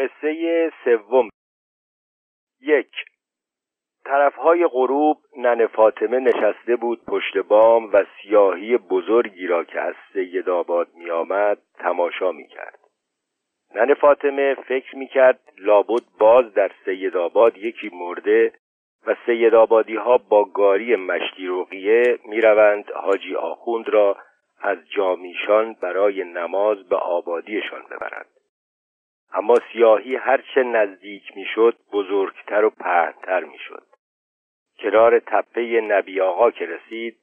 قصه سوم. 1. طرفهای غروب ننه فاطمه نشسته بود پشت بام و سیاهی بزرگی را که از سید آباد می آمد تماشا می کرد. ننه فاطمه فکر می کرد لابد باز در سید آباد یکی مرده و سید آبادی ها با گاری مشتی رقیه می روند حاجی آخوند را از جامیشان برای نماز به آبادیشان ببرند. اما سیاهی هرچه نزدیک میشد بزرگتر و پهن‌تر میشد. کنار تپه نبی آقا که رسید،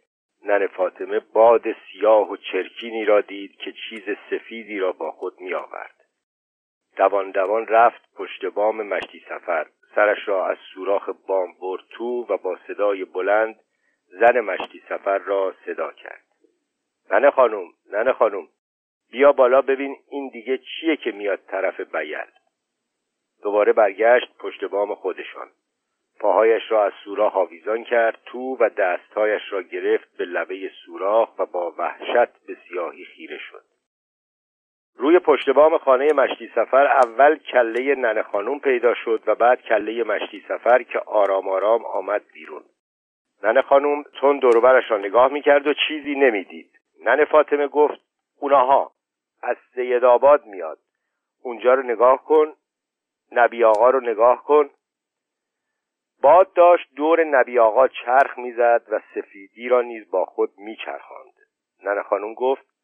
ننه فاطمه باد سیاه و چرکینی را دید که چیز سفیدی را با خود می آورد. دوان دوان رفت پشت بام مشتی سفر، سرش را از سوراخ بام برد تو و با صدای بلند زن مشتی سفر را صدا کرد. ننه خانم، ننه خانم، بیا بالا ببین این دیگه چیه که میاد طرف بیل. دوباره برگشت پشت بام خودشان، پاهایش را از سوراخ آویزان کرد تو و دستهایش را گرفت به لبه سوراخ و با وحشت به سیاهی خیره شد. روی پشت بام خانه مشتی سفر اول کله ننه خانم پیدا شد و بعد کله مشتی سفر که آرام آرام آمد بیرون. ننه خانم تون دوروبرش را نگاه میکرد و چیزی نمیدید. ننه فاطمه گفت اونها از سید آباد میاد، اونجا رو نگاه کن، نبی آقا رو نگاه کن. باد داشت دور نبی آقا چرخ میزد و سفیدی را نیز با خود میچرخاند. ننه خانم گفت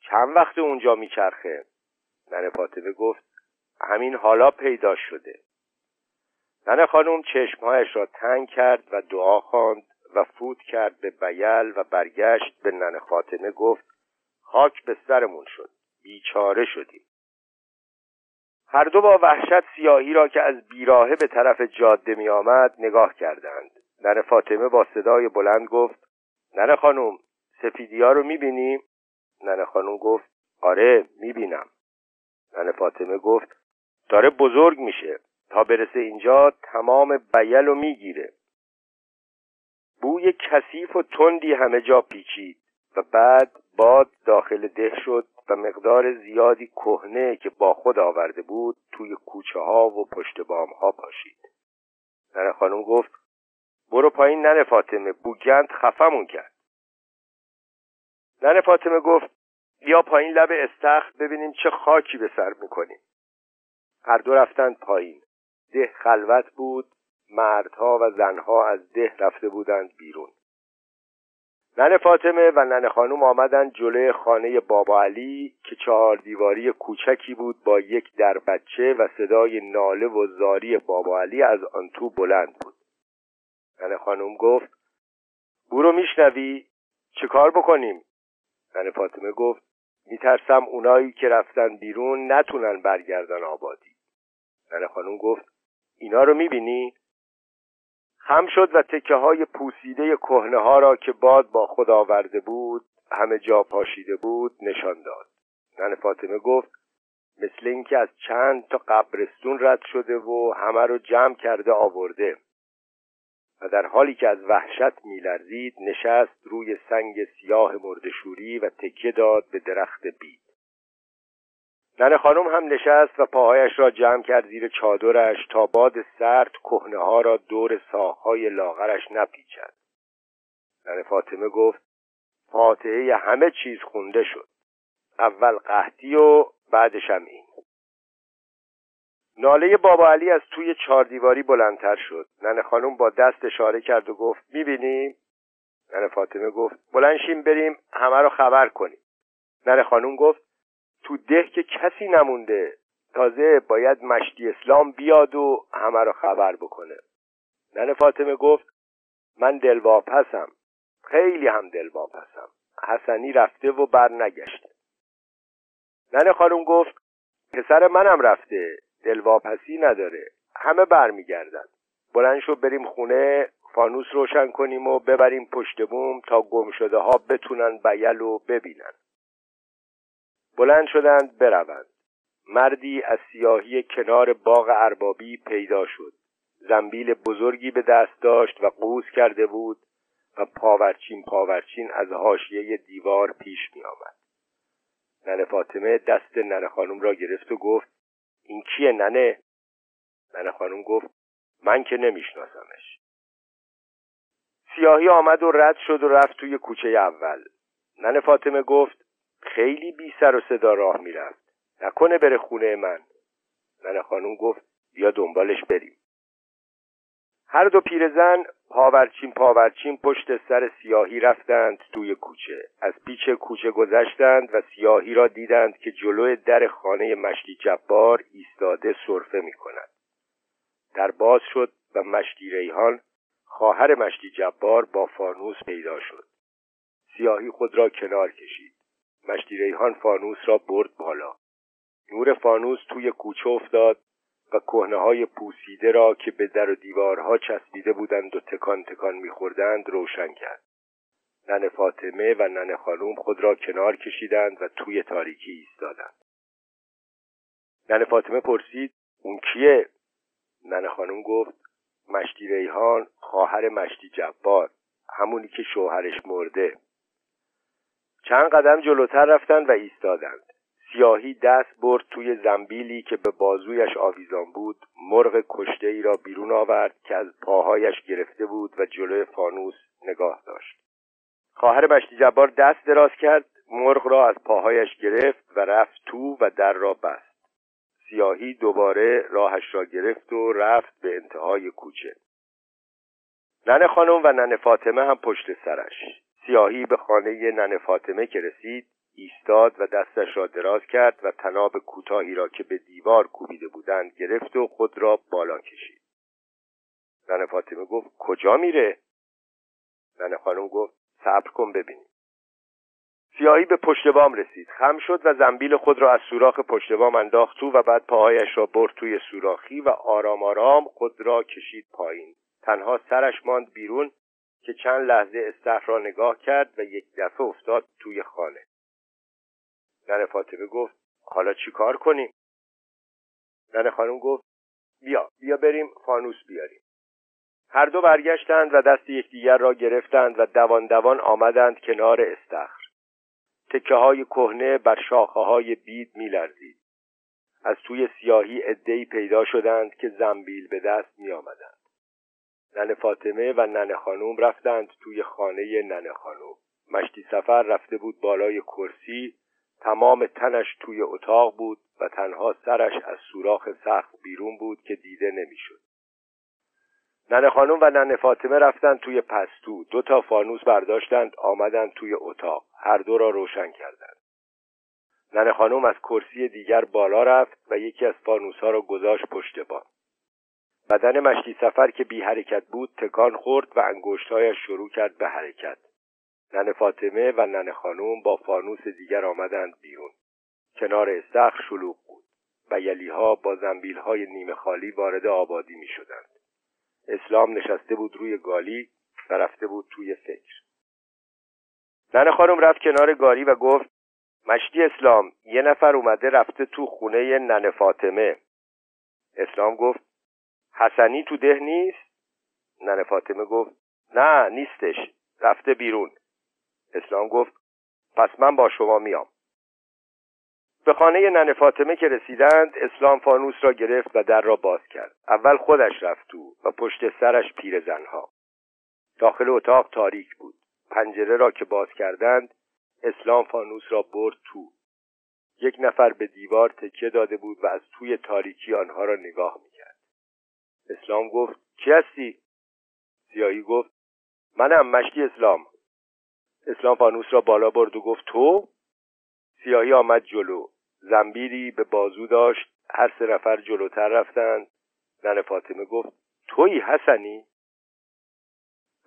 چند وقت اونجا میچرخه؟ ننه فاطمه گفت همین حالا پیدا شده. ننه خانم چشمهایش را تنگ کرد و دعا خواند و فوت کرد به بیل و برگشت به ننه فاطمه گفت خاک به سرمون شد، بیچاره شدیم. هر دو با وحشت سیاهی را که از بیراهه به طرف جاده می آمد نگاه کردند. ننه فاطمه با صدای بلند گفت ننه خانم سفیدی ها رو می بینی؟ ننه خانم گفت آره می بینم. ننه فاطمه گفت داره بزرگ میشه، تا برسه اینجا تمام بیل رو می گیره. بوی کثیف و تندی همه جا پیچید و بعد باد داخل ده شد و مقدار زیادی کهنه که با خود آورده بود توی کوچه ها و پشت بام ها پاشید. ننه خانم گفت برو پایین ننه فاطمه، بوگند خفمون کرد. ننه فاطمه گفت بیا پایین لب استخر ببینیم چه خاکی به سر میکنیم. هر دو رفتند پایین. ده خلوت بود، مردها و زنها از ده رفته بودند بیرون. ننه فاطمه و ننه خانم آمدند جلوی خانه بابا علی که چهار دیواری کوچکی بود با یک دربچه و صدای ناله و زاری بابا علی از آن تو بلند بود. ننه خانم گفت برو میشنوی؟ چه کار بکنیم؟ ننه فاطمه گفت میترسم اونایی که رفتن بیرون نتونن برگردن آبادی. ننه خانم گفت اینا رو میبینی؟ خم شد و تکه های پوسیده کهنه ها را که باد با خود آورده بود همه جا پاشیده بود نشان داد. ننه فاطمه گفت مثل اینکه از چند تا قبرستون رد شده و همه رو جمع کرده آورده. و در حالی که از وحشت میلرزید نشست روی سنگ سیاه مرده‌شوری و تکیه داد به درخت بید. ننه خانم هم نشست و پاهایش را جمع کرد زیر چادرش تا باد سرد کهنه ها را دور ساق‌های لاغرش نپیچد. ننه فاطمه گفت فاتحه همه چیز خونده شد، اول قحطی و بعدش هم این. ناله بابا علی از توی چهاردیواری بلندتر شد. ننه خانم با دست اشاره کرد و گفت می‌بینی؟ ننه فاطمه گفت بلند شیم بریم همه را خبر کنیم. ننه خانم گفت تو ده که کسی نمونده، تازه باید مشتی اسلام بیاد و همه رو خبر بکنه. ننه فاطمه گفت من دلواپسم، خیلی هم دلواپسم، حسنی رفته و بر نگشته. ننه خانم گفت پسر منم رفته، دلواپسی نداره، همه بر میگردن. بلند شو بریم خونه، فانوس روشن کنیم و ببریم پشت بوم تا گم شده ها بتونن بیل و ببینن. بلند شدند بروند. مردی از سیاهی کنار باغ اربابی پیدا شد. زنبیل بزرگی به دست داشت و قوز کرده بود و پاورچین پاورچین از حاشیه دیوار پیش می آمد. ننه فاطمه دست ننه خانم را گرفت و گفت این کیه ننه؟ ننه خانم گفت من که نمیشناسمش. سیاهی آمد و رد شد و رفت توی کوچه اول. ننه فاطمه گفت خیلی بی سر و صدا راه میرفت، نکنه بره خونه من. ننه خانم گفت بیا دنبالش بریم. هر دو پیرزن پاورچین پاورچین پشت سر سیاهی رفتند توی کوچه. از پیچ کوچه گذشتند و سیاهی را دیدند که جلوی در خانه مشتی جبار ایستاده سرفه می کند. در باز شد و مشتی ریحان خواهر مشتی جبار با فانوس پیدا شد. سیاهی خود را کنار کشید. مشتی ریحان فانوس را برد بالا. نور فانوس توی کوچه افتاد و کهنه‌های پوسیده را که به در و دیوارها چسبیده بودند و تکان تکان می‌خوردند روشن کرد. ننه فاطمه و ننه خانم خود را کنار کشیدند و توی تاریکی ایستادند. ننه فاطمه پرسید اون کیه؟ ننه خانم گفت مشتی ریحان خواهر مشتی جبار، همونی که شوهرش مرده. چند قدم جلوتر رفتند و ایستادند. سیاهی دست برد توی زنبیلی که به بازویش آویزان بود. مرغ کشته ای را بیرون آورد که از پاهایش گرفته بود و جلوی فانوس نگاه داشت. خواهر مشتی جبار دست دراز کرد، مرغ را از پاهایش گرفت و رفت تو و در را بست. سیاهی دوباره راهش را گرفت و رفت به انتهای کوچه. ننه خانم و ننه فاطمه هم پشت سرش. سیاهی به خانه ننه فاطمه که رسید ایستاد و دستش را دراز کرد و تناب کوتاهی را که به دیوار کوبیده بودند گرفت و خود را بالا کشید. ننه فاطمه گفت کجا میره؟ ننه خانم گفت صبر کن ببینیم. سیاهی به پشت بام رسید، خم شد و زنبیل خود را از سوراخ پشت بام انداخت تو و بعد پاهایش را برد توی سوراخی و آرام آرام خود را کشید پایین. تنها سرش ماند بیرون که چند لحظه استخر را نگاه کرد و یک دفعه افتاد توی خانه. ننه فاطمه گفت حالا چی کار کنیم؟ ننه خانم گفت بیا بریم فانوس بیاریم. هر دو برگشتند و دست یکدیگر را گرفتند و دوان دوان آمدند کنار استخر. تکه های کهنه بر شاخه های بید می لرزید. از توی سیاهی عده‌ای پیدا شدند که زنبیل به دست می آمدند. ننه فاطمه و ننه خانم رفتند توی خانه ننه خانم. مشتی سفر رفته بود بالای کرسی، تمام تنش توی اتاق بود و تنها سرش از سوراخ سقف بیرون بود که دیده نمیشد. ننه خانم و ننه فاطمه رفتند توی پستو، 2 تا فانوس برداشتند آمدند توی اتاق، هر دو را روشن کردند. ننه خانم از کرسی دیگر بالا رفت و یکی از فانوس‌ها را گذاشت پشت بام. بدن مشتی سفر که بی حرکت بود تکان خورد و انگشت‌هایش شروع کرد به حرکت. ننه فاطمه و ننه خانم با فانوس دیگر آمدند بیرون. کنار استخر شلوغ بود. بیلی‌ها با زنبیل‌های نیمه خالی وارد آبادی می‌شدند. اسلام نشسته بود روی گالی و رفته بود توی فکر. ننه خانم رفت کنار گالی و گفت مشتی اسلام، یه نفر اومده رفته تو خونه ننه فاطمه. اسلام گفت حسنی تو ده نیست؟ ننه فاطمه گفت نه نیستش، رفته بیرون. اسلام گفت پس من با شما میام. به خانه ننه فاطمه که رسیدند اسلام فانوس را گرفت و در را باز کرد. اول خودش رفت تو و پشت سرش پیرزنها. داخل اتاق تاریک بود. پنجره را که باز کردند اسلام فانوس را برد تو. یک نفر به دیوار تکیه داده بود و از توی تاریکی آنها را نگاه میکرد. اسلام گفت کی هستی؟ سیاهی گفت منم مشتی اسلام. اسلام فانوس را بالا برد و گفت تو؟ سیاهی آمد جلو. زنبیلی به بازو داشت. هر 3 نفر جلوتر رفتند. ننه فاطمه گفت تویی حسنی؟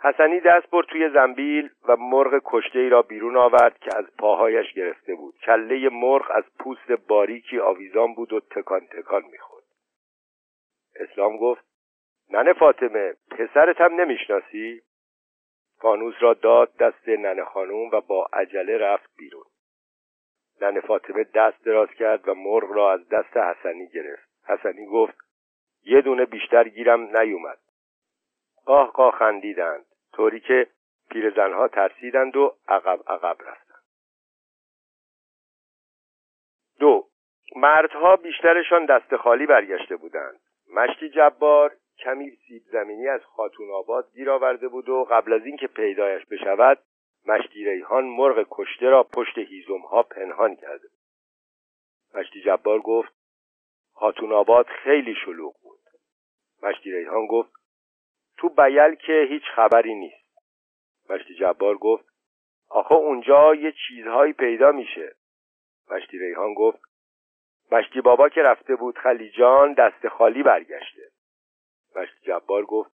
حسنی دست برد توی زنبیل و مرغ کشته‌ای را بیرون آورد که از پاهایش گرفته بود. کله مرغ از پوست باریکی آویزان بود و تکان تکان می‌خورد. اسلام گفت ننه فاطمه پسرت هم نمی‌شناسی؟ فانوس را داد دست ننه خانم و با عجله رفت بیرون. ننه فاطمه دست دراز کرد و مرغ را از دست حسنی گرفت. حسنی گفت یه دونه بیشتر گیرم نیومد. قاه قاه خندیدند طوری که پیرزنها ترسیدند و عقب رفتند. 2 مردها بیشترشان دست خالی برگشته بودند. مشتی جبار کمی سیب زمینی از خاتون آباد گیر آورده بود و قبل از اینکه پیدایش بشود مشتی ریحان مرغ کشته را پشت هیزم‌ها پنهان کرده بود. مشتی جبار گفت خاتون آباد خیلی شلوغ بود. مشتی ریحان گفت تو بیل که هیچ خبری نیست. مشتی جبار گفت آخه اونجا یه چیزهایی پیدا میشه. مشتی ریحان گفت مشتی بابا که رفته بود خلیجان دست خالی برگشته. مشتی جبار گفت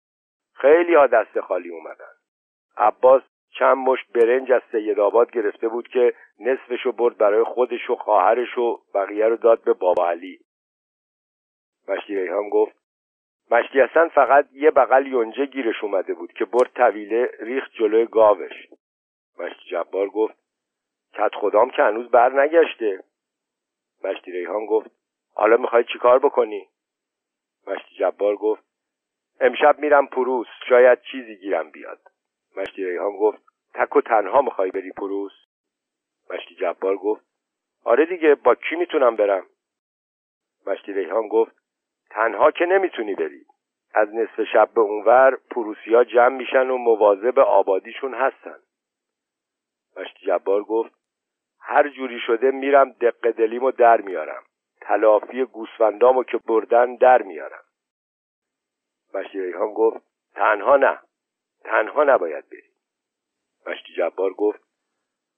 خیلی ها دست خالی اومدن. عباس چند مشت برنج از سید آباد گرفته بود که نصفشو برد برای خودش و خواهرش و بقیه رو داد به بابا علی. مشتی ریحان گفت مشتی حسن فقط یه بغل یونجه گیرش اومده بود که برد طویله ریخت جلوی گاوش. مشتی جبار گفت کت خدام که هنوز بر نگشته. مشتی ریحان گفت حالا میخوای چی کار بکنی؟ مشتی جبار گفت امشب میرم پروس شاید چیزی گیرم بیاد. مشتی ریحان گفت تک و تنها میخوای بری پروس؟ مشتی جبار گفت آره دیگه با کی میتونم برم؟ مشتی ریحان گفت تنها که نمیتونی بری. از نصف شب به اونور پروسیا جمع میشن و مواظب آبادیشون هستن. مشتی جبار گفت هر جوری شده میرم دقه دلیمو در میارم. تلافی گوسفندامو که بردن در میارم. مشتی ریحان گفت تنها نه. تنها نباید بری. مشتی جبار گفت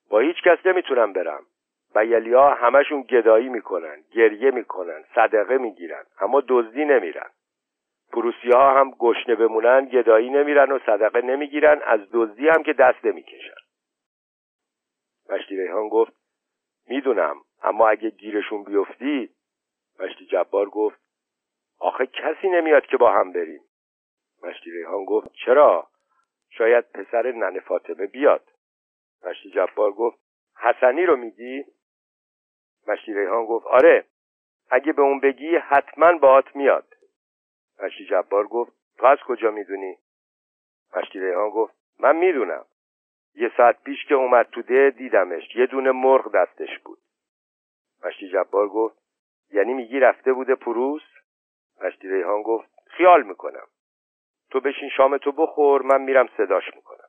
با هیچ کس نمیتونم برم. بیلیا همشون گدایی میکنن، گریه میکنن، صدقه میگیرن، اما دزدی نمیرن. پروسی‌ها هم گشنه بمونن، گدایی نمیرن و صدقه نمیگیرن، از دزدی هم که دست نمیکشن. مشتی ریحان گفت میدونم، اما اگه گیرشون بیفتی. مشتی جبار گفت آخه کسی نمیاد که با هم بریم. مشتی ریحان گفت چرا؟ شاید پسر ننه فاطمه بیاد. مشتی جبار گفت حسنی رو میگی؟ مشتی ریحان گفت آره، اگه به اون بگی حتما باهات میاد. مشتی جبار گفت تو از کجا میدونی؟ مشتی ریحان گفت من میدونم، یه ساعت پیش که اومد تو ده دیدمش، یه دونه مرغ دستش بود. مشتی جبار گفت یعنی میگی رفته بوده پروس؟ مشتی ریحان گفت خیال میکنم، تو بشین شامتو بخور، من میرم صداش میکنم.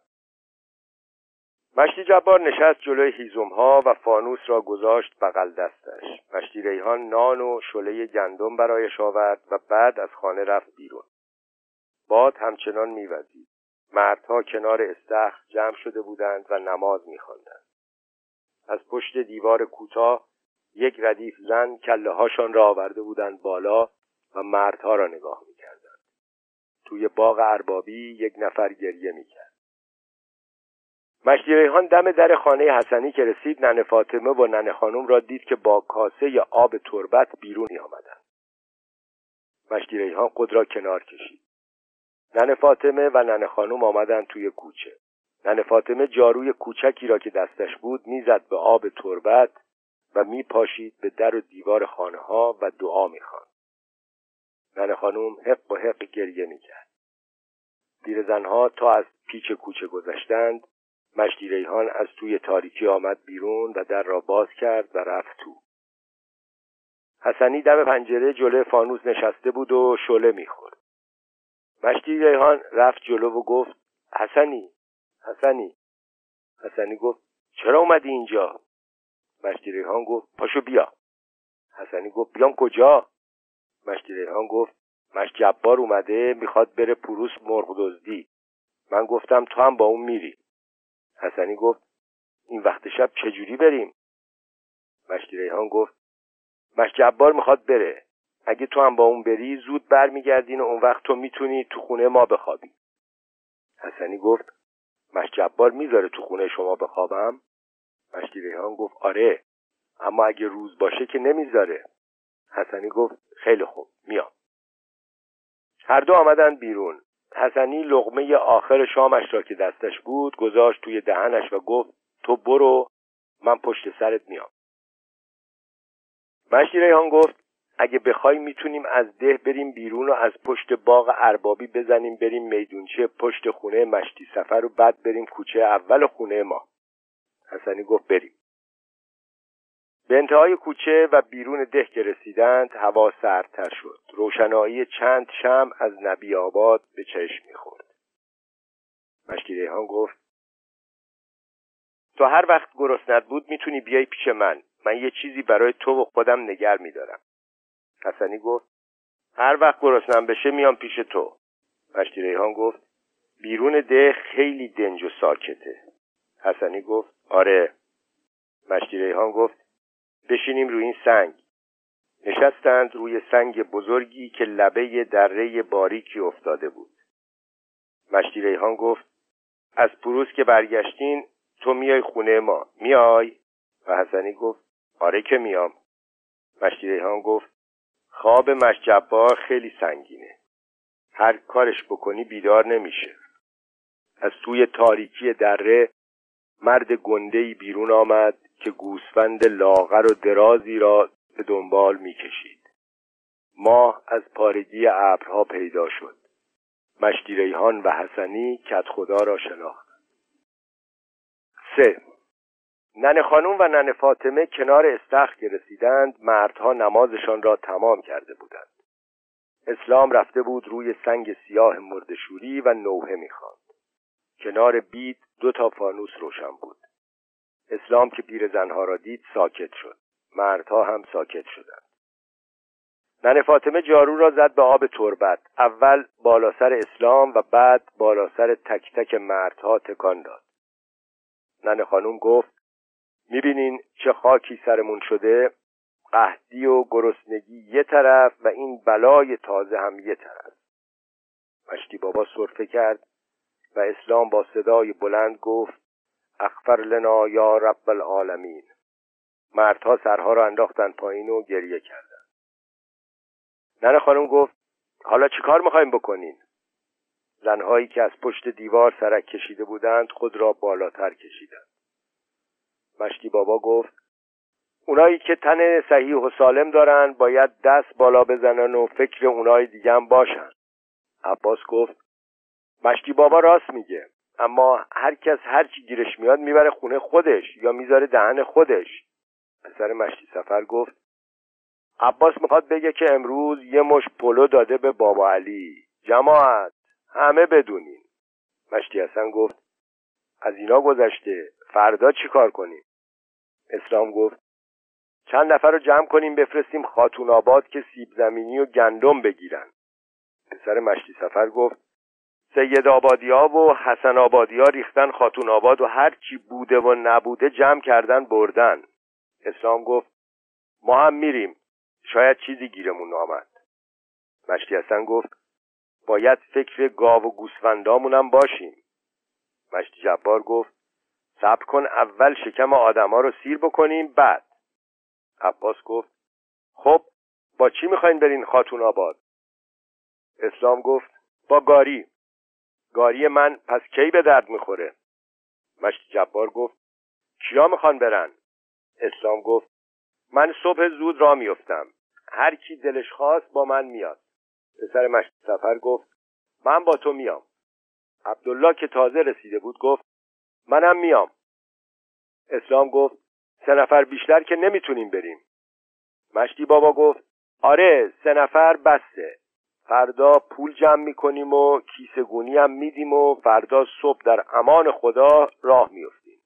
مشتی جبار نشست جلوی هیزم‌ها و فانوس را گذاشت بغل دستش. مشتی ریحان نان و شله گندم برایش آورد و بعد از خانه رفت بیرون. باد همچنان می‌وزید. مردها کنار استخر جمع شده بودند و نماز می‌خواندند. از پشت دیوار کوتاه یک ردیف زن کله‌هاشان را آورده بودند بالا و مردها را نگاه می‌کردند. توی باغ اربابی یک نفر گریه می‌کرد. مشتی ریحان دم در خانه حسنی که رسید، ننه فاطمه و ننه خانم را دید که با کاسه یا آب تربت بیرون آمدند. مشتی ریحان خود را کنار کشید. ننه فاطمه و ننه خانم آمدند توی کوچه. ننه فاطمه جاروی کوچکی را که دستش بود میزد به آب تربت و میپاشید به در و دیوار خانه ها و دعا میخواند. ننه خانم حق و حق گریه میکرد. پیرزنها تا از پیچ کوچه گذشتند. مشتی ریحان از توی تاریکی آمد بیرون و در را باز کرد و رفت تو. حسنی دم پنجره جلوی فانوس نشسته بود و شعله می‌خورد. مشتی ریحان رفت جلو و گفت حسنی، حسنی. حسنی گفت چرا اومدی اینجا؟ مشتی ریحان گفت پاشو بیا. حسنی گفت بیام کجا؟ مشتی ریحان گفت مشتی جبار اومده میخواد بره پروس مرغ دزدی. من گفتم تو هم با اون میری. حسنی گفت این وقت شب چجوری بریم؟ مشتی ریحان گفت مشتی جبار میخواد بره، اگه تو هم با اون بری زود برمیگردین و اون وقت تو میتونی تو خونه ما بخوابی. حسنی گفت مشتی جبار میذاره تو خونه شما بخوابم؟ مشتی ریحان گفت آره، اما اگه روز باشه که نمیذاره. حسنی گفت خیلی خوب میام. هر دو آمدن بیرون. حسنی لقمه آخر شامش را که دستش بود گذاشت توی دهنش و گفت تو برو، من پشت سرت میام. مشتی ریحان گفت اگه بخوای میتونیم از ده بریم بیرون و از پشت باغ اربابی بزنیم بریم میدونچه پشت خونه مشتی سفر و بعد بریم کوچه اول خونه ما. حسنی گفت بریم. به انتهای کوچه و بیرون ده که رسیدند هوا سردتر شد. روشنایی چند شمع از نبی آباد به چشم می‌خورد. مشتی ریحان گفت تو هر وقت گرسنت بود میتونی بیای پیش من. من یه چیزی برای تو و خودم نگر میدارم. حسنی گفت هر وقت گرسنم بشه میام پیش تو. مشتی ریحان گفت بیرون ده خیلی دنج و ساکته. حسنی گفت آره. مشتی ریحان گفت بشینیم روی این سنگ. نشستند روی سنگ بزرگی که لبه دره باریکی افتاده بود. مشتی ریحان گفت از پروز که برگشتین تو میای خونه ما، میای؟ و حسنی گفت آره که میام. مشتی ریحان گفت خواب مشجبار خیلی سنگینه، هر کارش بکنی بیدار نمیشه. از توی تاریکی دره مرد گندهی بیرون آمد که گوسفند لاغر و درازی را به دنبال میکشید. ماه از پارگی ابرها پیدا شد. مشتی ریحان و حسنی کدخدا را شناختند. 3. ننه خانوم و ننه فاطمه کنار استخر که رسیدند مردها نمازشان را تمام کرده بودند. اسلام رفته بود روی سنگ سیاه مرده‌شوری و نوحه می‌خواند. کنار بید 2 فانوس روشن بود. اسلام که پیرزنها را دید ساکت شد. مردها هم ساکت شدند. ننه فاطمه جارو را زد به آب تربت. اول بالا سر اسلام و بعد بالا سر تک تک مردها تکان داد. ننه خانم گفت میبینین چه خاکی سرمون شده؟ قحطی و گرسنگی یه طرف و این بلای تازه هم یه طرف. مشتی بابا سرفه کرد و اسلام با صدای بلند گفت اغفر لنا یا رب العالمین. مردها سرها را انداختن پایین و گریه کردند. ننه خانم گفت حالا چی کار میخواییم بکنین؟ زنهایی که از پشت دیوار سرک کشیده بودند خود را بالاتر کشیدند. مشتی بابا گفت اونایی که تن صحیح و سالم دارن باید دست بالا بزنن و فکر اونای دیگه هم باشن. عباس گفت مشتی بابا راست میگه، اما هر کس هرچی گیرش میاد میبره خونه خودش یا میذاره دهن خودش. پسر مشتی سفر گفت عباس میخواد بگه که امروز یه مش پلو داده به بابا علی. جماعت همه بدونین. مشتی حسن گفت از اینا گذشته، فردا چی کار کنیم؟ اسلام گفت چند نفر رو جمع کنیم بفرستیم خاتون آباد که سیب زمینی و گندم بگیرن. پسر مشتی سفر گفت سید آبادی ها و حسن آبادی ها ریختن خاتون آباد و هر چی بوده و نبوده جمع کردن بردن. اسلام گفت ما هم میریم، شاید چیزی گیرمون آمد. مشتی حسن گفت باید فکر گاو و گوسفندامونم باشیم. مشتی جبار گفت صبر کن اول شکم آدما رو سیر بکنیم بعد. عباس گفت خب با چی میخواین برین خاتون آباد؟ اسلام گفت با گاری. گاری من پس کی به درد میخوره؟ مشتی جبار گفت کیا میخوان برن؟ اسلام گفت من صبح زود را میفتم، هر کی دلش خواست با من میاد. پسر مشتی سفر گفت من با تو میام. عبدالله که تازه رسیده بود گفت منم میام. اسلام گفت 3 بیشتر که نمیتونیم بریم. مشتی بابا گفت آره 3 بسه، فردا پول جمع میکنیم و کیسه گونی هم میدیم و فردا صبح در امان خدا راه میفتیم.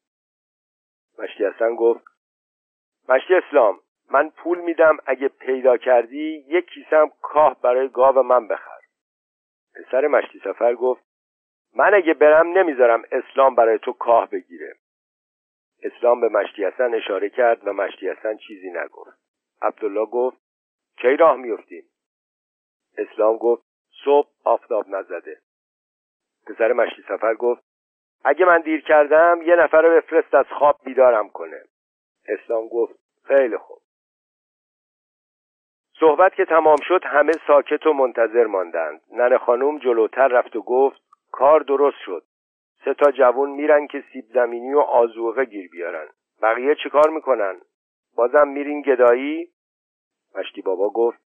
مشتی حسن گفت مشتی اسلام من پول میدم اگه پیدا کردی 1 کیسه هم کاه برای گاو من بخر. پسر مشتی سفر گفت من اگه برم نمیذارم اسلام برای تو کاه بگیره. اسلام به مشتی حسن اشاره کرد و مشتی حسن چیزی نگفت. عبدالله گفت کی راه میفتیم؟ اسلام گفت صبح آفتاب نزده. پسر مشتی سفر گفت اگه من دیر کردم 1 رو بفرست از خواب بیدارم کنه. اسلام گفت خیلی خوب. صحبت که تمام شد همه ساکت و منتظر ماندند. ننه خانم جلوتر رفت و گفت کار درست شد. 3 جوون میرن که سیب زمینی و آذوقه گیر بیارن. بقیه چی کار میکنن؟ بازم میرین گدایی؟ مشتی بابا گفت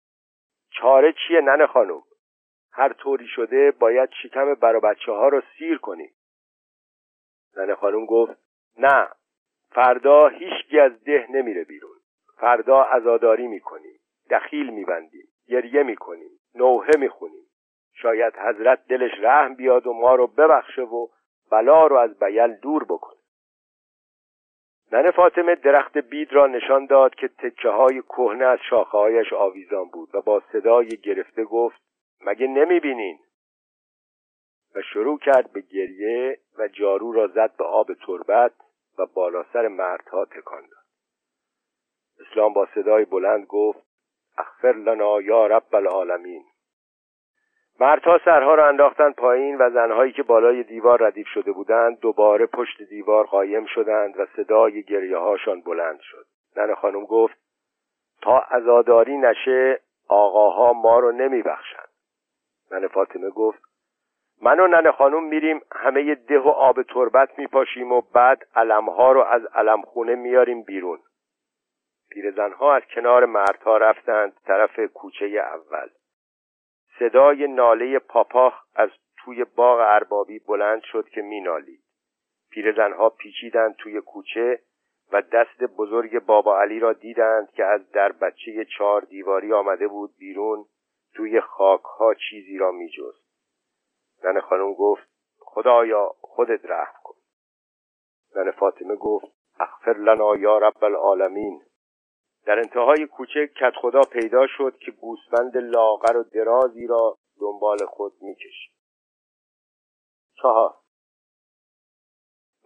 چاره چیه ننه خانم؟ هر طوری شده باید شکم برا بچه ها رو سیر کنیم. ننه خانم گفت نه، فردا هیچکی از ده نمیره بیرون. فردا عزاداری میکنیم، دخیل میبندیم، گریه میکنیم، نوحه میخونیم. شاید حضرت دلش رحم بیاد و ما رو ببخشه و بلا رو از بیل دور بکنه. ننه فاطمه درخت بید را نشان داد که تکه های کهنه از شاخه هایش آویزان بود و با صدای گرفته گفت: مگه نمیبینین؟ و شروع کرد به گریه و جارو را زد به آب تربت و بالا سر مردها تکان داد. اسلام با صدای بلند گفت: اغفر لنا یا رب العالمین. مردها سرها را انداختند پایین و زنهایی که بالای دیوار ردیف شده بودند دوباره پشت دیوار قایم شدند و صدای گریه هاشان بلند شد. ننه خانم گفت: تا عزاداری نشه آقاها ما رو نمیبخشند. ننه فاطمه گفت: من و ننه خانم میریم همه ده و آب تربت میپاشیم و بعد علمها رو از علمخونه میاریم بیرون. پیرزنها از کنار مردها رفتند طرف کوچه اول. صدای ناله پاپاخ از توی باغ اربابی بلند شد که مینالید. پیرزنها پیچیدند توی کوچه و دست بزرگ بابا علی را دیدند که از در بچه چار دیواری آمده بود بیرون، توی خاکها چیزی را میجست. ننه خانم گفت: خدایا خودت رحم کن. ننه فاطمه گفت: اغفر لنا یا رب العالمین. در انتهای کوچه کت خدا پیدا شد که گوسفند لاغر و درازی را دنبال خود میکشید. 4.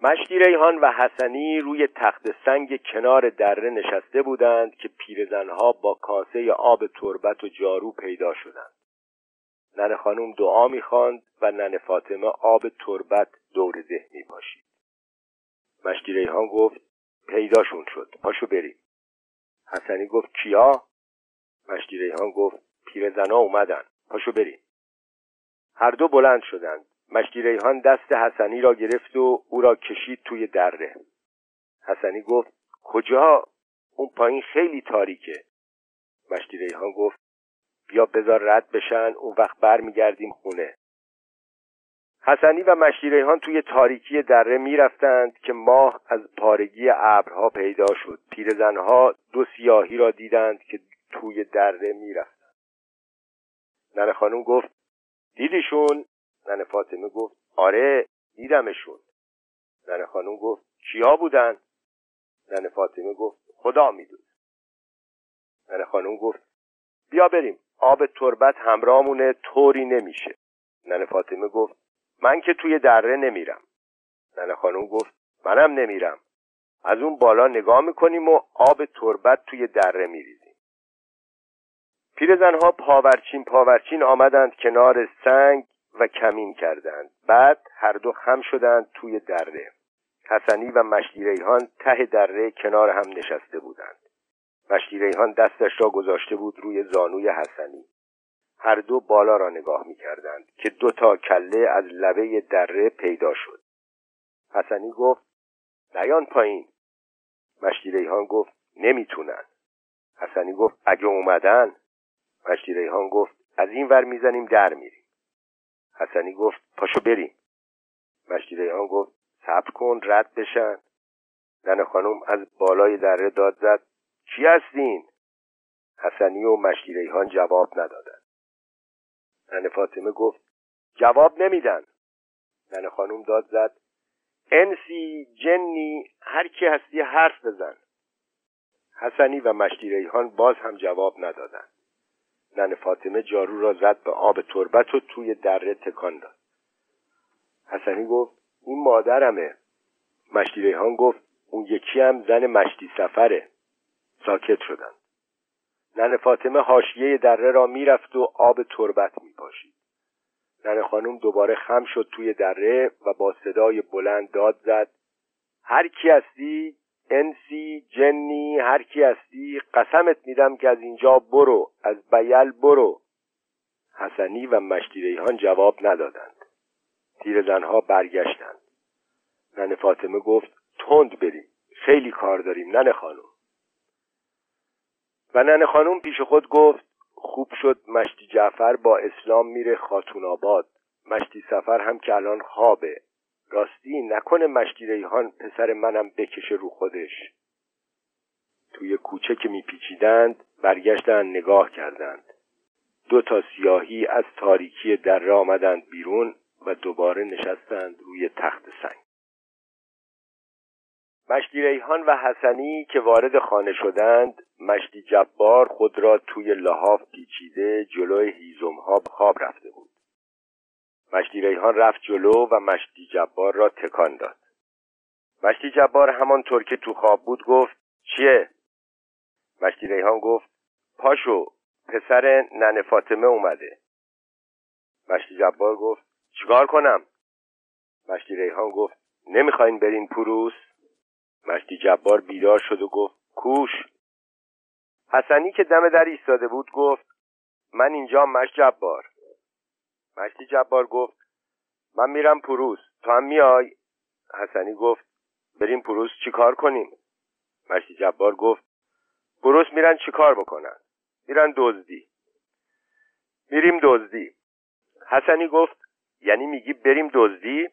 مشتی ریحان و حسنی روی تخت سنگ کنار دره نشسته بودند که پیرزنها با کاسه آب تربت و جارو پیدا شدند. ننه خانم دعا میخواند و ننه فاطمه آب تربت دور ذهنی باشید. مشتی ریحان گفت: پیداشون شد، پاشو بریم. حسنی گفت: کیا؟ مشتی ریحان گفت: پیرزنا اومدن، پاشو بریم. هر دو بلند شدند. مشتی ریحان دست حسنی را گرفت و او را کشید توی دره. حسنی گفت: کجا؟ اون پایین خیلی تاریکه. مشتی ریحان گفت: بیا بذار رد بشن، اون وقت برمیگردیم خونه. حسنی و مشتی ریحان توی تاریکی دره میرفتند که ماه از پارگی ابرها پیدا شد. پیرزنها دو سیاهی را دیدند که توی دره میرفتند. ننه خانم گفت: دیدیشون؟ ننه فاطمه گفت: آره دیدمشون. ننه خانم گفت: کیا بودن؟ ننه فاطمه گفت: خدا میدونه. ننه خانم گفت: بیا بریم، آب تربت همراهمونه، طوری نمیشه. ننه فاطمه گفت: من که توی دره نمیرم. ننه خانم گفت: منم نمیرم. از اون بالا نگاه میکنیم و آب تربت توی دره میریزیم. پیرزنها پاورچین پاورچین آمدند کنار سنگ و کمین کردند. بعد هر دو خم شدند توی دره. حسنی و مشتی ریحان ته دره کنار هم نشسته بودند. مشتی ریحان دستش را گذاشته بود روی زانوی حسنی. هر دو بالا را نگاه می کردند که دو تا کله از لبه دره پیدا شد. حسنی گفت: نیان پایین. مشتی ریحان گفت: نمیتونن. حسنی گفت: اگه اومدن؟ مشتی ریحان گفت: از این ور میزنیم در میریم. حسنی گفت: پاشو بریم. مشتی ریحان گفت: صبر کن رد بشن. ننه خانم از بالای دره داد زد: چی هستین؟ حسنی و مشتی ریحان جواب ندادند. ننه فاطمه گفت: جواب نمیدن. ننه خانم داد زد: انسی جنی، هر کی هستی حرف بزن. حسنی و مشتی ریحان باز هم جواب ندادند. ننه فاطمه جارو را زد به آب تربت و توی دره تکان داد. حسنی گفت: این مادرمه. مشتی ریحان گفت: اون یکی هم زن مشتی سفره. ساکت شدند. ننه فاطمه حاشیه دره را میرفت و آب تربت میپاشید. ننه خانم دوباره خم شد توی دره و با صدای بلند داد زد: هر کی هستی، انسی جنی، هر کی هستی، قسمت میدم که از اینجا برو، از بیل برو. حسنی و مشتی ریحان جواب ندادند. پیرزنها برگشتند. ننه فاطمه گفت: تند بریم، خیلی کار داریم ننه خانم. و ننه خانم پیش خود گفت: خوب شد مشتی جعفر با اسلام میره خاتون آباد، مشتی سفر هم که الان خوابه. راستی نکنه مشتی ریحان پسر منم بکشه رو خودش. توی کوچه که میپیچیدند برگشتند نگاه کردند. دو تا سیاهی از تاریکی در آمدند بیرون و دوباره نشستند روی تخت سنگ. مشدی ریحان و حسنی که وارد خانه شدند، مشدی جبار خود را توی لحاف پیچیده جلوی هیزم‌ها خواب رفته بود. مشدی ریحان رفت جلو و مشدی جبار را تکان داد. مشدی جبار همانطور که تو خواب بود گفت چیه؟ مشدی ریحان گفت پاشو، پسر ننه فاطمه اومده. مشدی جبار گفت چیکار کنم؟ مشدی ریحان گفت نمیخواین برین پروس؟ مشدی جبار بیدار شد و گفت کوش. حسنی که دم در ایستاده بود گفت من اینجا مشدی جبار. مشدی جبار گفت من میرم پروس، تو هم میای؟ حسنی گفت بریم پروس چیکار کنیم؟ مشدی جبار گفت پروس میرن چیکار بکنن؟ میرن دزدی. میریم دزدی. حسنی گفت یعنی میگی بریم دزدی؟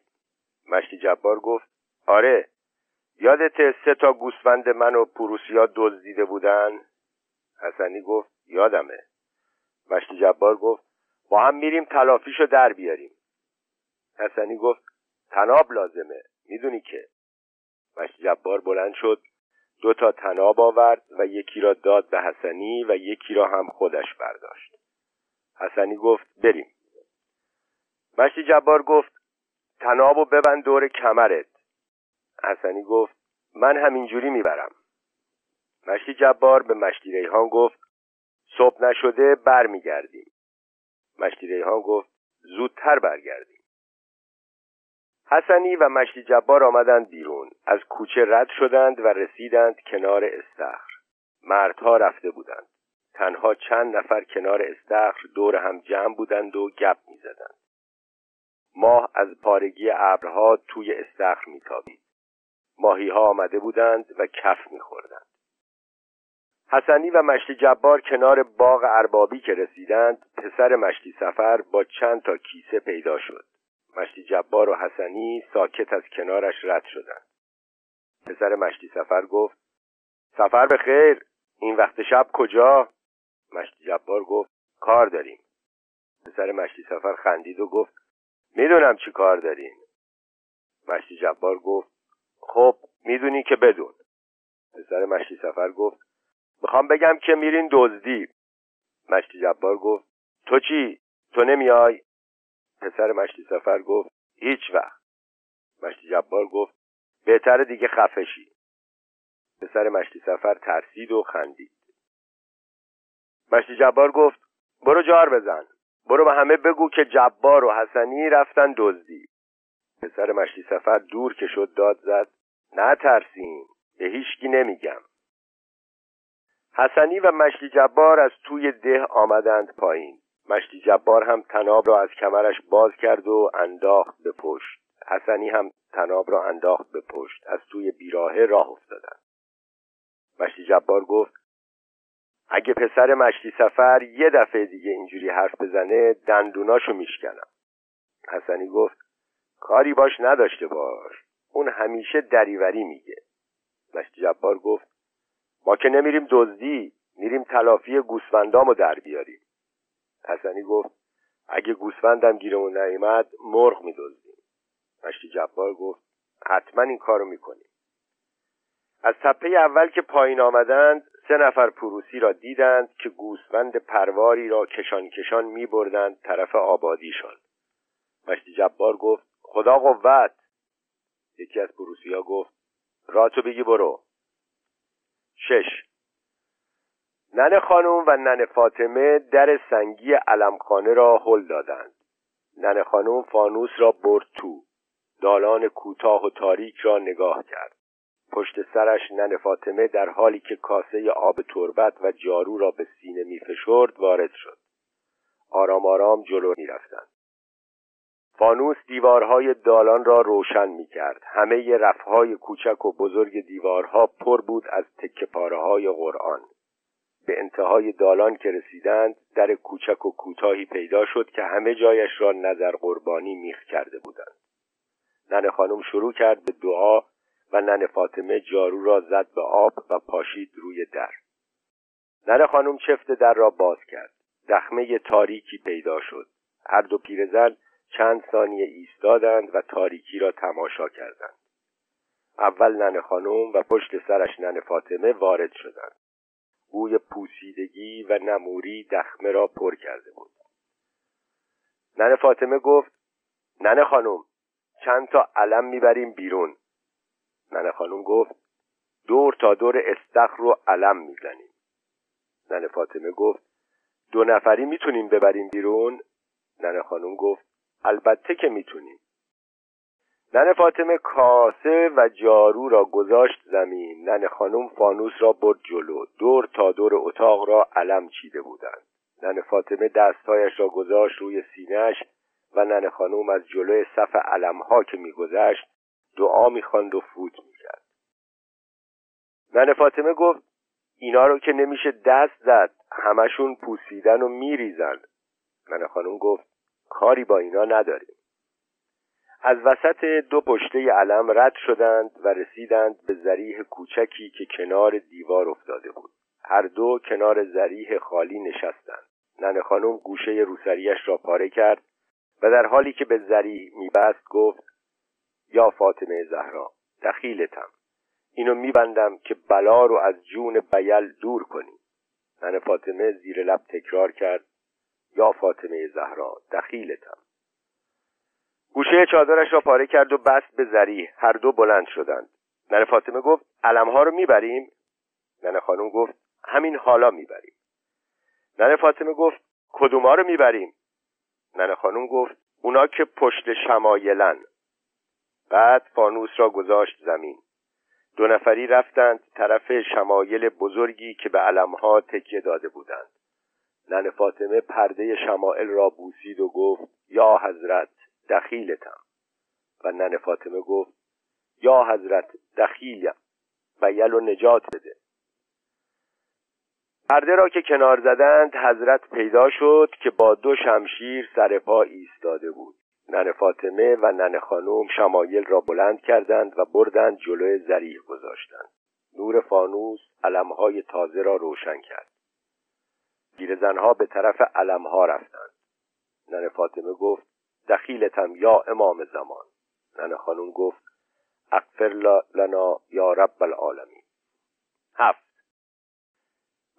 مشدی جبار گفت آره، یادت 3 تا گوسفند من و پروسیا دزدیده بودن؟ حسنی گفت یادمه. مشدی جبار گفت با هم میریم تلافیشو در بیاریم. حسنی گفت طناب لازمه، میدونی که. مشدی جبار بلند شد، 2 تا طناب آورد و یکی را داد به حسنی و یکی را هم خودش برداشت. حسنی گفت بریم. مشدی جبار گفت طنابو ببند دور کمرت. حسنی گفت من همینجوری میبرم. مشدی جبار به مشدی ریحان گفت صبح نشده برمیگردیم. مشدی ریحان گفت زودتر برگردیم. حسنی و مشدی جبار آمدند بیرون، از کوچه رد شدند و رسیدند کنار استخر. مردها رفته بودند. تنها چند نفر کنار استخر دور هم جمع بودند و گپ میزدند. ماه از پارگی ابرها توی استخر میتابید. ماهی‌ها آمده بودند و کف می‌خوردند. حسنی و مشدی جبار کنار باغ اربابی که رسیدند، پسر مشدی سفر با چند تا کیسه پیدا شد. مشدی جبار و حسنی ساکت از کنارش رد شدند. پسر مشدی سفر گفت سفر به خیر، این وقت شب کجا؟ مشدی جبار گفت کار داریم. پسر مشدی سفر خندید و گفت میدونم چی کار دارین. مشدی جبار گفت خب میدونی که بدون. پسر مشدی سفر گفت میخوام بگم که میرین دزدی. مشدی جبار گفت تو چی؟ تو نمیای؟ پسر مشدی سفر گفت هیچ وقت. مشدی جبار گفت بهتره دیگه خفه شی. پسر مشدی سفر ترسید و خندید. مشدی جبار گفت برو جار بزن، برو به همه بگو که جبار و حسنی رفتن دزدی. پسر مشدی سفر دور که شد داد زد نه ترسین، به هیچکی نمیگم. حسنی و مشدی جبار از توی ده آمدند پایین. مشدی جبار هم طناب را از کمرش باز کرد و انداخت به پشت. حسنی هم طناب را انداخت به پشت. از توی بیراهه راه افتادند. مشدی جبار گفت اگه پسر مشدی سفر یه دفعه دیگه اینجوری حرف بزنه دندوناشو میشکنم. حسنی گفت کاری باش نداشته باش، اون همیشه دریوری میگه. مشدی جبار گفت ما که نمیریم دزدی، میریم تلافی گوسفندامو در بیاریم. حسنی گفت اگه گوسفندم گیرمون نیامد مرغ می‌دزدیم. مشدی جبار گفت حتما این کارو می‌کنیم. از تپه اول که پایین آمدند 3 نفر پروسی را دیدند که گوسفند پرواری را کشان کشان می‌بردند طرف آبادیشان. مشدی جبار گفت خدا قوت. یکی از پروسی‌ها گفت راتو بگی برو. 6. ننه خانم و ننه فاطمه در سنگی علمخانه را هل دادند. ننه خانم فانوس را برد تو. دالان کوتاه و تاریک را نگاه کرد. پشت سرش ننه فاطمه در حالی که کاسه آب تربت و جارو را به سینه می‌فشرد وارد شد. آرام آرام جلو می‌رفتند. فانوس دیوارهای دالان را روشن می‌کرد. همه رفهای کوچک و بزرگ دیوارها پر بود از تکه پاره‌های قرآن. به انتهای دالان که رسیدند در کوچک و کوتاهی پیدا شد که همه جایش را نظر قربانی میخ کرده بودند. ننه خانم شروع کرد به دعا و ننه فاطمه جارو را زد به آب و پاشید روی در. ننه خانم چفت در را باز کرد. دخمه تاریکی پیدا شد. هر دو پیرزن چند ثانیه ایستادند و تاریکی را تماشا کردند. اول ننه خانم و پشت سرش ننه فاطمه وارد شدند. بوی پوسیدگی و نموری دخمه را پر کرده بود. ننه فاطمه گفت: ننه خانم، چند تا علم میبریم بیرون. ننه خانم گفت: دور تا دور استخر رو علم میزنیم. ننه فاطمه گفت: دو نفری میتونیم ببریم بیرون؟ ننه خانم گفت: البته که میتونیم. ننه فاطمه کاسه و جارو را گذاشت زمین. ننه خانم فانوس را برد جلو. دور تا دور اتاق را علم چیده بودند. ننه فاطمه دستهایش را گذاشت روی سینه‌اش و ننه خانم از جلوی صف علم‌ها که می‌گذشت دعا می‌خواند و فوت می‌کرد. ننه فاطمه گفت: اینا رو که نمیشه دست زد، همشون پوسیدن و میریزن. ننه خانم گفت: کاری با اینا نداریم. از وسط دو پشته علم رد شدند و رسیدند به ذریح کوچکی که کنار دیوار افتاده بود. هر دو کنار ذریح خالی نشستند. ننه خانم گوشه روسریش را پاره کرد و در حالی که به ذریح میبست گفت: یا فاطمه زهرا، دخیلتم. اینو میبندم که بلا رو از جون بیل دور کنی. ننه فاطمه زیر لب تکرار کرد: یا فاطمه زهرا، دخیلتم. گوشه چادرش را پاره کرد و بست به ذریح. هر دو بلند شدند. ننه فاطمه گفت: علمها رو میبریم؟ ننه خانم گفت: همین حالا میبریم. ننه فاطمه گفت: کدوما رو میبریم؟ ننه خانم گفت: اونا که پشت شمایلن. بعد فانوس را گذاشت زمین. دو نفری رفتند طرف شمایل بزرگی که به علمها تکیه داده بودند. ننه فاطمه پرده شمایل را بوسید و گفت: یا حضرت، دخیلتم. و ننه فاطمه گفت: یا حضرت، دخیلم. بیل و نجات بده. پرده را که کنار زدند حضرت پیدا شد که با دو شمشیر سر پا ایستاده بود. ننه فاطمه و ننه خانم شمایل را بلند کردند و بردند جلوی ذریح گذاشتند. نور فانوس علمهای تازه را روشن کرد. پیرزنها به طرف علمها رفتند. ننه فاطمه گفت: دخیلتم یا امام زمان. ننه خانم گفت: اغفر لنا یا رب العالمین. 7.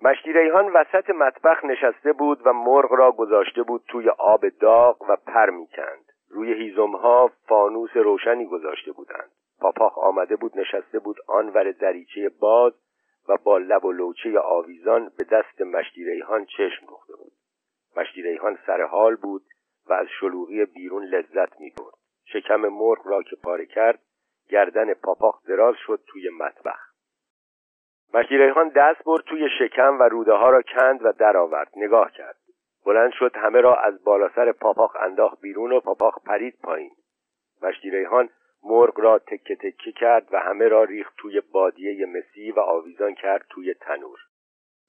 مشتی ریحان وسط مطبخ نشسته بود و مرغ را گذاشته بود توی آب داغ و پر می‌کند. روی هیزم‌ها فانوس روشنی گذاشته بودند. پاپاخ آمده بود نشسته بود آنور دریچه باز و با لب و لوچه آویزان به دست مشتی ریحان چشم دوخته بود. مشتی ریحان سر حال بود و از شلوغی بیرون لذت می‌برد. شکم مرغ را که پاره کرد، گردن پاپاخ دراز شد توی مطبخ. مشتی ریحان دست برد توی شکم و روده ها را کند و در آورد. نگاه کرد. بلند شد، همه را از بالا سر پاپاخ انداخت بیرون و پاپاخ پرید پایین. مشتی ریحان مرغ را تکه تکه کرد و همه را ریخت توی بادیه مسی و آویزان کرد توی تنور.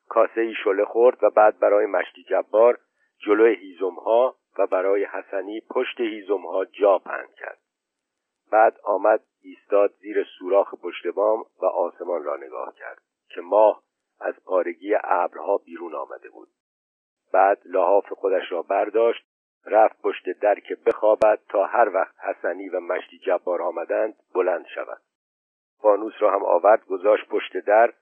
کاسه‌ای شله خورد و بعد برای مشتی جبار جلوی هیزم‌ها و برای حسنی پشت هیزم‌ها جا پهن کرد. بعد آمد ایستاد زیر سوراخ پشت بام و آسمان را نگاه کرد که ماه از پارگی ابرها بیرون آمده بود. بعد لحاف خودش را برداشت، رفت پشت در که بخوابد تا هر وقت حسنی و مشتی جبار آمدند بلند شود. فانوس را هم آورد گذاشت پشت در.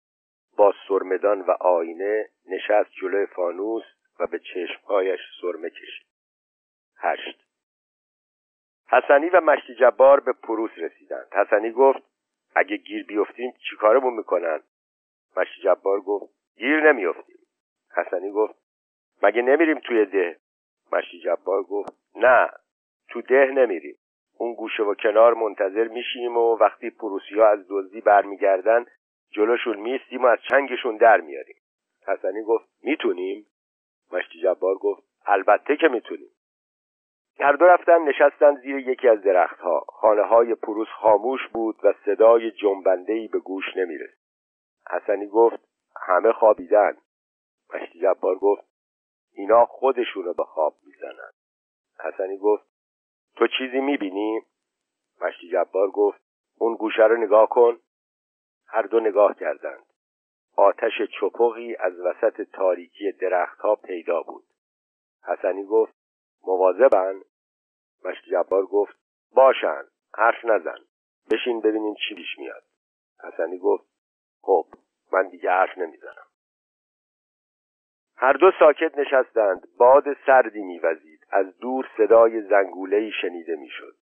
با سرمدان و آینه نشست جلوی فانوس و به چشمهایش سرمه کشید. 8. حسنی و مشتی جبار به پروس رسیدند. حسنی گفت: اگه گیر بیفتیم چیکارمون میکنن؟ مشتی جبار گفت: گیر نمیافتیم. حسنی گفت: مگه نمیریم توی ده؟ مشتی جبار گفت: نه، تو ده نمیریم. اون گوشه و کنار منتظر میشیم و وقتی پروسی‌ها از دزدی برمیگردن جلوشون میستیم و از چنگشون در میاریم. حسنی گفت: میتونیم؟ مشتی جبار گفت: البته که میتونیم. هر دو رفتن نشستند زیر یکی از درختها. خانه های پروس خاموش بود و صدای جنبنده‌ای به گوش نمی‌رسید. حسنی گفت: همه خوابیدن. مشتی جبار گفت: اینا خودشونو به خواب میزنن. حسنی گفت: تو چیزی میبینی؟ مشتی جبار گفت: اون گوشه رو نگاه کن. هر دو نگاه کردند. آتش چپقی از وسط تاریکی درختها پیدا بود. حسنی گفت مواظبن؟ مشتی جبار گفت باشن، حرف نزن، بشین ببینین چی پیش میاد. حسنی گفت خب من دیگه حرف نمیزنم. هر دو ساکت نشستند. باد سردی میوزید. از دور صدای زنگوله‌ای شنیده میشد.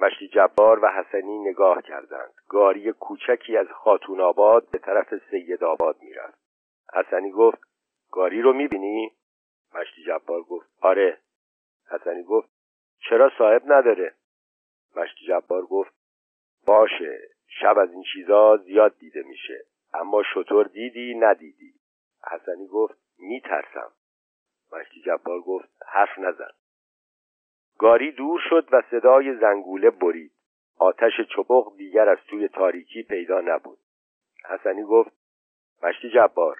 مشتی جبار و حسنی نگاه کردند. گاری کوچکی از خاتون آباد به طرف سید آباد میرفت. حسنی گفت گاری رو میبینی؟ مشتی جبار گفت آره. حسنی گفت چرا صاحب نداره؟ مشتی جبار گفت باشه، شب از این چیزا زیاد دیده میشه، اما شطور دیدی ندیدی؟ حسنی گفت میترسم. مشتی جبار گفت حرف نزن. گاری دور شد و صدای زنگوله برید. آتش چپق دیگر از توی تاریکی پیدا نبود. حسنی گفت مشتی جبار.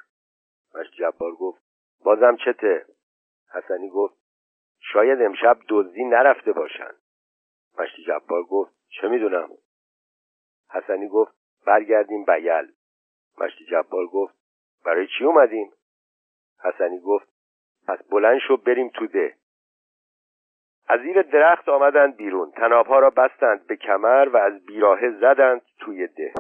مشتی جبار گفت بازم چته؟ حسنی گفت شاید امشب دزدی نرفته باشن. مشتی جبار گفت چه میدونم؟ حسنی گفت برگردیم بیل. مشتی جبار گفت برای چی اومدیم؟ حسنی گفت پس بلند شو بریم تو ده. از زیر درخت آمدند بیرون. طناب‌ها را بستند به کمر و از بیراهه زدند توی ده.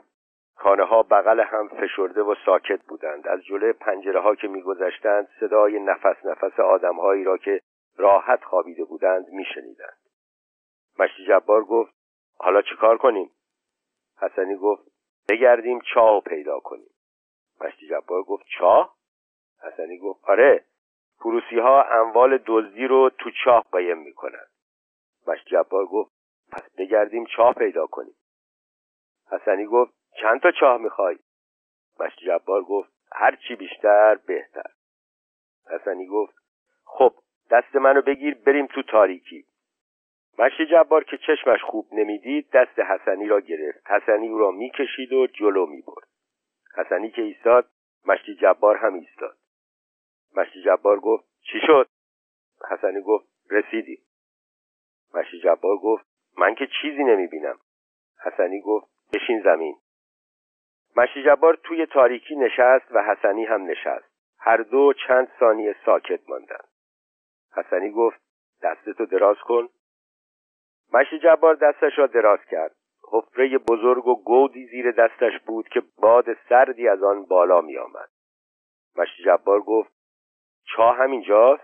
خانه‌ها بغل هم فشرده و ساکت بودند. از جلوی پنجره‌ها که می‌گذشتند صدای نفس نفس آدم‌هایی را که راحت خوابیده بودند می‌شنیدند. مشتی جبار گفت حالا چه کار کنیم؟ حسنی گفت بگردیم چاه پیدا کنیم. مشتی جبار گفت چاه؟ حسنی گفت آره، پروسی‌ها اموال دزدی رو تو چاه قایم می‌کنند. مشتی جبار گفت پس بگردیم چاه پیدا کنیم. حسنی گفت چند تا چاه می‌خوای؟ مشتی جبار گفت هر چی بیشتر بهتر. حسنی گفت خب دست منو بگیر بریم تو تاریکی. مشتی جبار که چشمش خوب نمیدید دست حسنی را گرفت. حسنی او را می‌کشید و جلو می‌برد. حسنی که ایستاد، مشتی جبار هم ایستاد. مشتی جبار گفت چی شد؟ حسنی گفت رسیدیم. مشتی جبار گفت من که چیزی نمیبینم. حسنی گفت بشین زمین. مشتی جبار توی تاریکی نشست و حسنی هم نشست. هر دو چند ثانیه ساکت ماندند. حسنی گفت دستتو دراز کن. مشتی جبار دستش را دراز کرد. حفره بزرگ و گودی زیر دستش بود که باد سردی از آن بالا می آمد. مشتی جبار گفت چاه همینجاست؟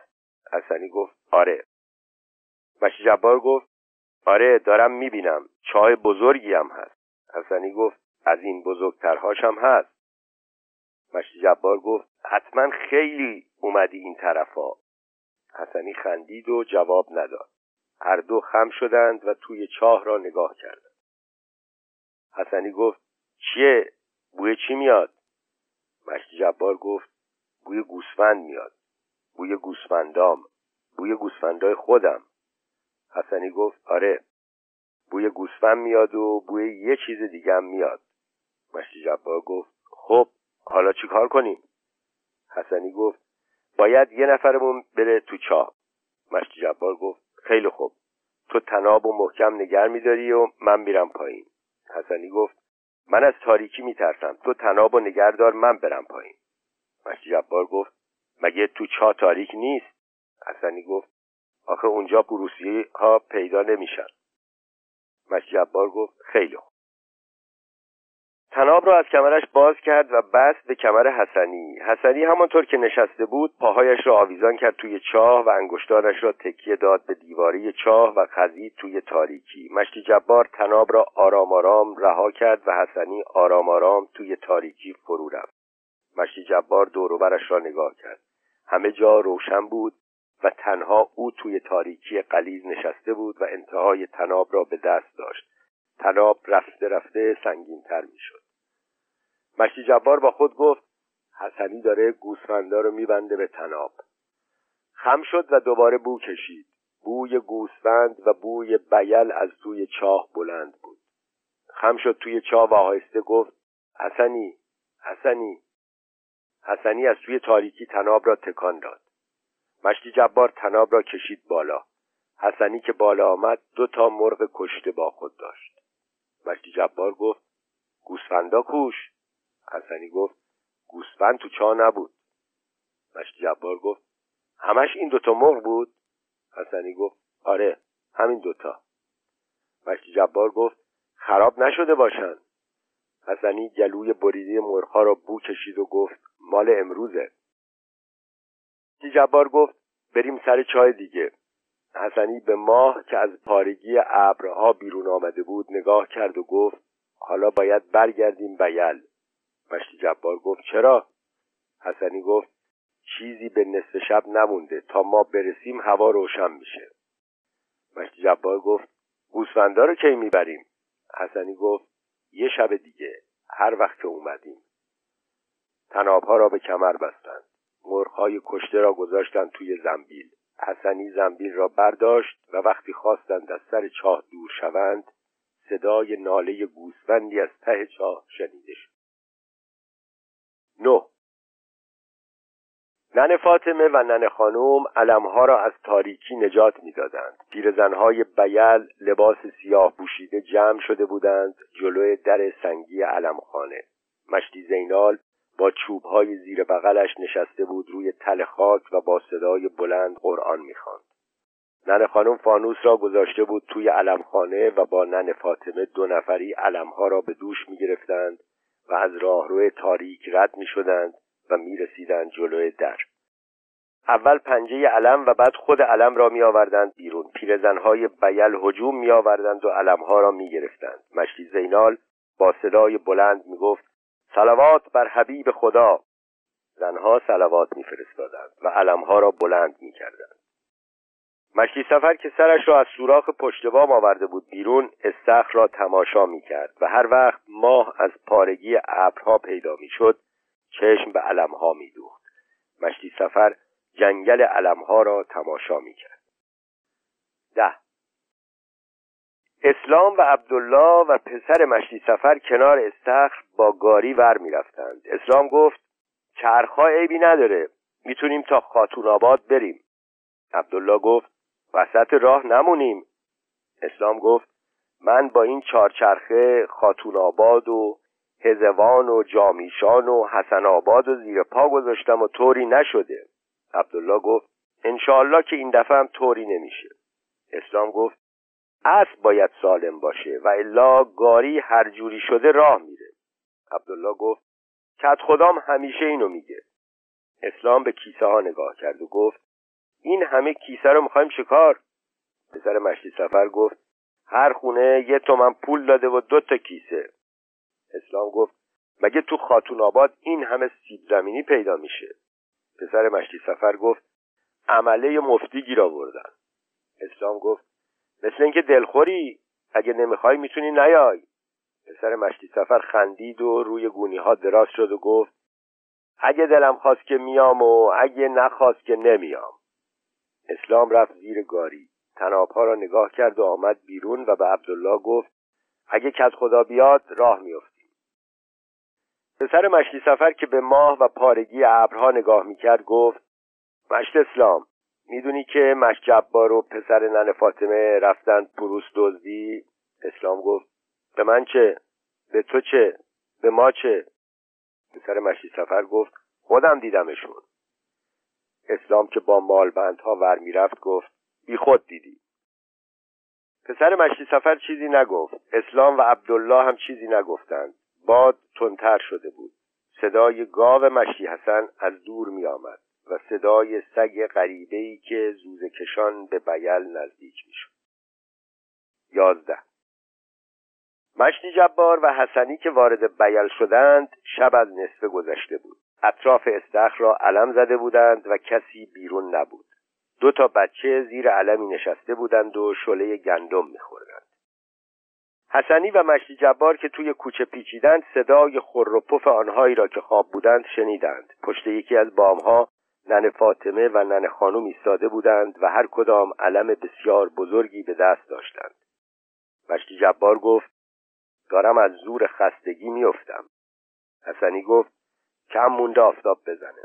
حسنی گفت آره. مشتی جبار گفت آره دارم میبینم، چاه بزرگی هم هست. حسنی گفت از این بزرگترهاش هم هست. مشتی جبار گفت حتما خیلی اومدی این طرفا. حسنی خندید و جواب نداد. هر دو خم شدند و توی چاه را نگاه کردند. حسنی گفت چیه؟ بوی چی میاد؟ مشتی جبار گفت بوی گوسفند میاد، بوی گوسفندام، بوی گوسفندای خودم. حسنی گفت آره بوی گوسفند میاد و بوی یه چیز دیگه هم میاد. مشتی جبار گفت خب حالا چی کار کنیم؟ حسنی گفت باید یه نفرمون بره تو چاه. مشتی جبار گفت خیلی خوب، تو طناب و محکم نگر میداری و من میرم پایین. حسنی گفت من از تاریکی میترسم، تو طناب و نگر دار من برم پایین. مشتی جبار گفت مگه تو چاه تاریک نیست؟ حسنی گفت آخه اونجا پروسی ها پیدا نمیشن. مشتی جبار گفت خیلی خوب. طناب را از کمرش باز کرد و بست به کمر حسنی. حسنی همانطور که نشسته بود پاهایش را آویزان کرد توی چاه و انگشتانش را تکیه داد به دیواره چاه و خزید توی تاریکی. مشتی جبار طناب را آرام آرام رها کرد و حسنی آرام آرام توی تاریکی فرو رفت. مشتی جبار دور و برش را نگاه کرد. همه جا روشن بود و تنها او توی تاریکی غلیظ نشسته بود و انتهای طناب را به دست داشت. طناب رفته رفته سنگین‌تر می‌شد. مشتی جبار با خود گفت حسنی داره گوسفندا رو می‌بنده به طناب. خم شد و دوباره بو کشید. بوی گوسفند و بوی بیل از توی چاه بلند بود. خم شد توی چاه و آهسته گفت حسنی، حسنی. حسنی از توی تاریکی طناب را تکان داد. مشتی جبار طناب را کشید بالا. حسنی که بالا آمد 2 تا مرغ کشته با خود داشت. مشتی جبار گفت گوسفندا کوش. حسنی گفت گوسفند تو چاه نبود. مشتی جبار گفت همش این دوتا مرغ بود؟ حسنی گفت آره همین دوتا. مشتی جبار گفت خراب نشده باشن. حسنی گلوی بریده مرغ‌ها را بو کشید و گفت مال امروزه. مشتی جبار گفت بریم سر چای دیگه. حسنی به ماه که از پارگی ابرها بیرون آمده بود نگاه کرد و گفت حالا باید برگردیم بیل. مشتی جبار گفت چرا؟ حسنی گفت چیزی به نصف شب نمونده، تا ما برسیم هوا روشن میشه. مشتی جبار گفت گوسفندا رو کی میبریم؟ حسنی گفت یه شب دیگه، هر وقت که اومدیم. طناب‌ها را به کمر بستند، مرغ‌های کشته را گذاشتند توی زنبیل. حسنی زنبیل را برداشت و وقتی خواستند از سر چاه دور شوند صدای ناله گوسفندی از ته چاه شنیده شد. 9. ننه فاطمه و ننه خانم علمها را از تاریکی نجات می‌دادند. پیرزن‌های بیل لباس سیاه پوشیده جمع شده بودند جلوی در سنگی علمخانه. مشتی زینال با چوب‌های زیر بغلش نشسته بود روی تل خاک و با صدای بلند قرآن می‌خواند. ننه خانم فانوس را گذاشته بود توی علمخانه و با ننه فاطمه دو نفری علمها را به دوش می‌گرفتند و از راهروی تاریک رد می‌شدند و می‌رسیدند جلوی در. اول پنجه علم و بعد خود علم را می‌آوردند بیرون. پیرزن‌های بیل هجوم می‌آوردند و علم‌ها را می‌گرفتند. مشتی زینال با صدای بلند می‌گفت صلوات بر حبیب خدا. زنها صلوات می‌فرستادند و علم‌ها را بلند می‌کردند. مشتی سفر که سرش را از سوراخ پشت بام آورده بود بیرون، استخر را تماشا می‌کرد و هر وقت ماه از پارگی ابرها پیدا می‌شد چشم به علمها می دوخت. مشتی سفر جنگل علمها را تماشا می کرد. 10. اسلام و عبدالله و پسر مشتی سفر کنار استخر با گاری ور می رفتند. اسلام گفت چرخها عیبی نداره، می تونیم تا خاتون آباد بریم. عبدالله گفت وسط راه نمونیم. اسلام گفت من با این چارچرخه خاتون آباد و هزوان و جامیشان و حسن آباد و زیر پا گذاشتم و طوری نشده. عبدالله گفت انشاءالله که این دفعه هم طوری نمیشه. اسلام گفت اسب باید سالم باشه و الا گاری هر جوری شده راه میره. عبدالله گفت کت خدام همیشه اینو میگه. اسلام به کیسه ها نگاه کرد و گفت این همه کیسه رو میخوایم چیکار؟ پسر مشتی سفر گفت هر خونه 1 تومن پول داده و 2 تا کیسه. اسلام گفت مگه تو خاتون آباد این همه سیب زمینی پیدا میشه؟ پسر مشتی سفر گفت عمله مفتی گیر آوردن. اسلام گفت مثل اینکه دلخوری، اگه نمیخوای میتونی نیای. پسر مشتی سفر خندید و روی گونی ها دراز شد و گفت اگه دلم خواست که میام و اگه نخواست که نمیام. اسلام رفت زیر گاری، طناب‌ها را نگاه کرد و آمد بیرون و به عبدالله گفت اگه کد خدا بیاد راه میفته. پسر مشتی سفر که به ماه و پارگی ابرها نگاه میکرد گفت مشت اسلام، میدونی که مشت جبار و پسر ننه فاطمه رفتن پروس دزدی؟ اسلام گفت به من چه؟ به تو چه؟ به ما چه؟ پسر مشتی سفر گفت خودم دیدمشون. اسلام که با مالبندها ور میرفت گفت بی خود دیدی. پسر مشتی سفر چیزی نگفت. اسلام و عبدالله هم چیزی نگفتند. باد تندتر شده بود. صدای گاو مشتی حسن از دور می آمد و صدای سگ غریبه‌ای که زوزه کشان به بیل نزدیک می شد. 11. مشتی جبار و حسنی که وارد بیل شدند شب از نصف گذشته بود. اطراف استخر را علم زده بودند و کسی بیرون نبود. 2 تا بچه زیر علمی نشسته بودند و شعله گندم می خوردند. حسنی و مشتی جبار که توی کوچه پیچیدند صدای خر و پف آنهایی را که خواب بودند شنیدند. پشت یکی از بامها ننه فاطمه و ننه خانم ایستاده بودند و هر کدام علم بسیار بزرگی به دست داشتند. مشتی جبار گفت دارم از زور خستگی میافتم. حسنی گفت کم مونده آفتاب بزنه.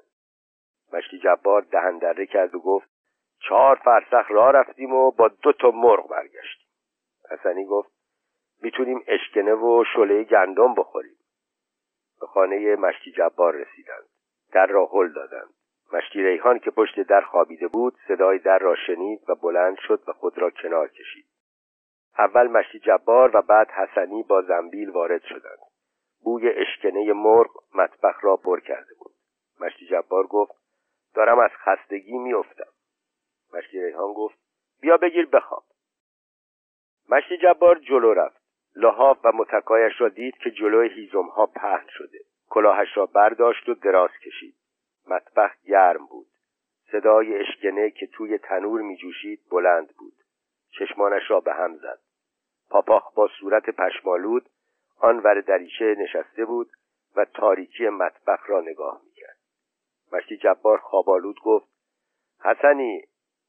مشتی جبار دهن دره کرد و گفت 4 فرسخ راه رفتیم و با 2 تا مرغ برگشتیم. حسنی گفت میتونیم اشکنه و شله گندم بخوریم. به خانه مشتی جبار رسیدند. در را هل دادند. مشتی ریحان که پشت در خوابیده بود صدای در را شنید و بلند شد و خود را کنار کشید. اول مشتی جبار و بعد حسنی با زنبیل وارد شدند. بوی اشکنه مرغ مطبخ را پر کرده بود. مشتی جبار گفت دارم از خستگی میافتم. مشتی ریحان گفت بیا بگیر بخواب. مشتی جبار جلو رفت. لحاف و متکایش را دید که جلوی هیزم‌ها پهن شده. کلاهش را برداشت و دراز کشید. مطبخ گرم بود. صدای اشکنه که توی تنور میجوشید بلند بود. چشمانش را به هم زد. پاپاخ با صورت پشمالود آنور دریچه نشسته بود و تاریکی مطبخ را نگاه میکرد. مشتی جبار خوابالود گفت حسنی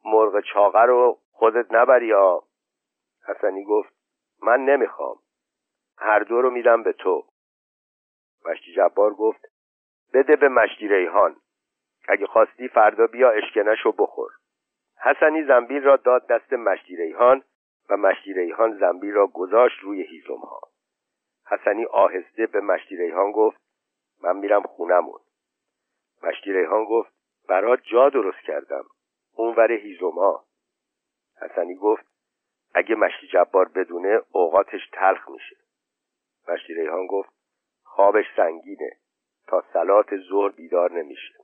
مرغ چاقه رو خودت نبری ها. حسنی گفت من نمیخوام، هر دو رو میدم به تو. مشتی جبار گفت بده به مشتی ریحان، اگه خواستی فردا بیا اشکنشو بخور. حسنی زنبیل را داد دست مشتی ریحان و مشتی ریحان زنبیل را گذاشت روی هیزم ها. حسنی آهسته به مشتی ریحان گفت من میرم خونمون. مشتی ریحان گفت برات جا درست کردم اونور هیزم ها. حسنی گفت اگه مشتی جبار بدونه اوقاتش تلخ میشه. مشتی ریحان گفت خوابش سنگینه، تا صلات ظهر بیدار نمیشه.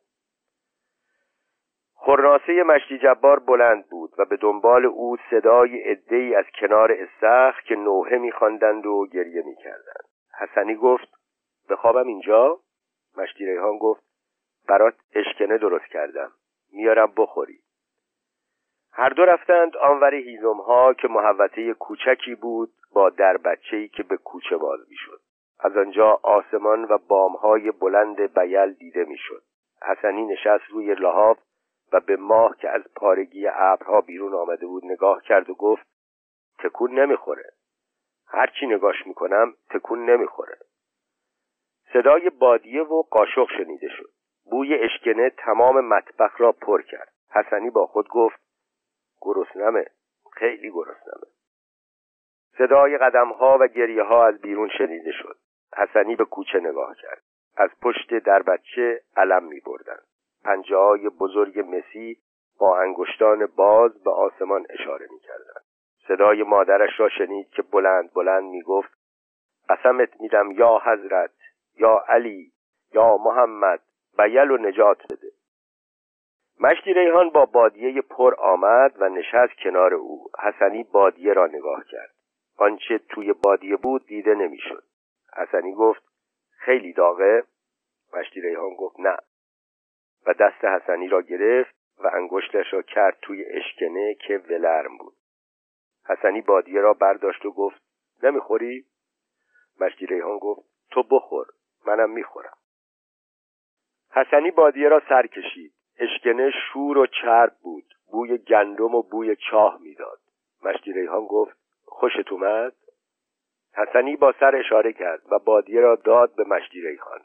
خرناسه مشتی جبار بلند بود و به دنبال او صدای عده‌ای از کنار استخر که نوحه می‌خواندند و گریه می‌کردند. حسنی گفت بخوابم اینجا؟ مشتی ریحان گفت برات اشکنه درست کردم، میارم بخوری. هر دو رفتند آنور هیزم‌ها که محوطه کوچکی بود با در بچه‌ای که به کوچه باز می‌شد. از آنجا آسمان و بام‌های بلند بیل دیده می‌شد. حسنی نشست روی لحاف و به ماه که از پارگی ابرها بیرون آمده بود نگاه کرد و گفت تکون نمیخوره، هرچی نگاش میکنم تکون نمیخوره. صدای بادیه و قاشق شنیده شد. بوی اشکنه تمام مطبخ را پر کرد. حسنی با خود گفت گرسنمه، خیلی گرسنمه. صدای قدمها و گریه‌ها از بیرون شنیده شد. حسنی به کوچه نگاه کرد. از پشت دربچه علم میبردند. پنجه‌های بزرگ مسی با انگشتان باز به آسمان اشاره می‌کردند. صدای مادرش را شنید که بلند بلند می‌گفت قسمت میدم یا حضرت، یا علی، یا محمد، بیل و نجات بده. مشتی ریحان با بادیه پر آمد و نشست کنار او. حسنی بادیه را نگاه کرد. آنچه توی بادیه بود دیده نمی‌شد. حسنی گفت خیلی داغه. مشتی ریحان گفت نه و دست حسنی را گرفت و انگشتش را کرد توی اشکنه که ولرم بود. حسنی بادیه را برداشت و گفت نمیخوری؟ مشتی ریحان گفت تو بخور، منم میخورم. حسنی بادیه را سر کشید. اشکنه شور و چرب بود. بوی گندم و بوی چاه میداد. مشتی ریحان گفت خوشت اومد؟ حسنی با سر اشاره کرد و بادیه را داد به مشتی ریحان.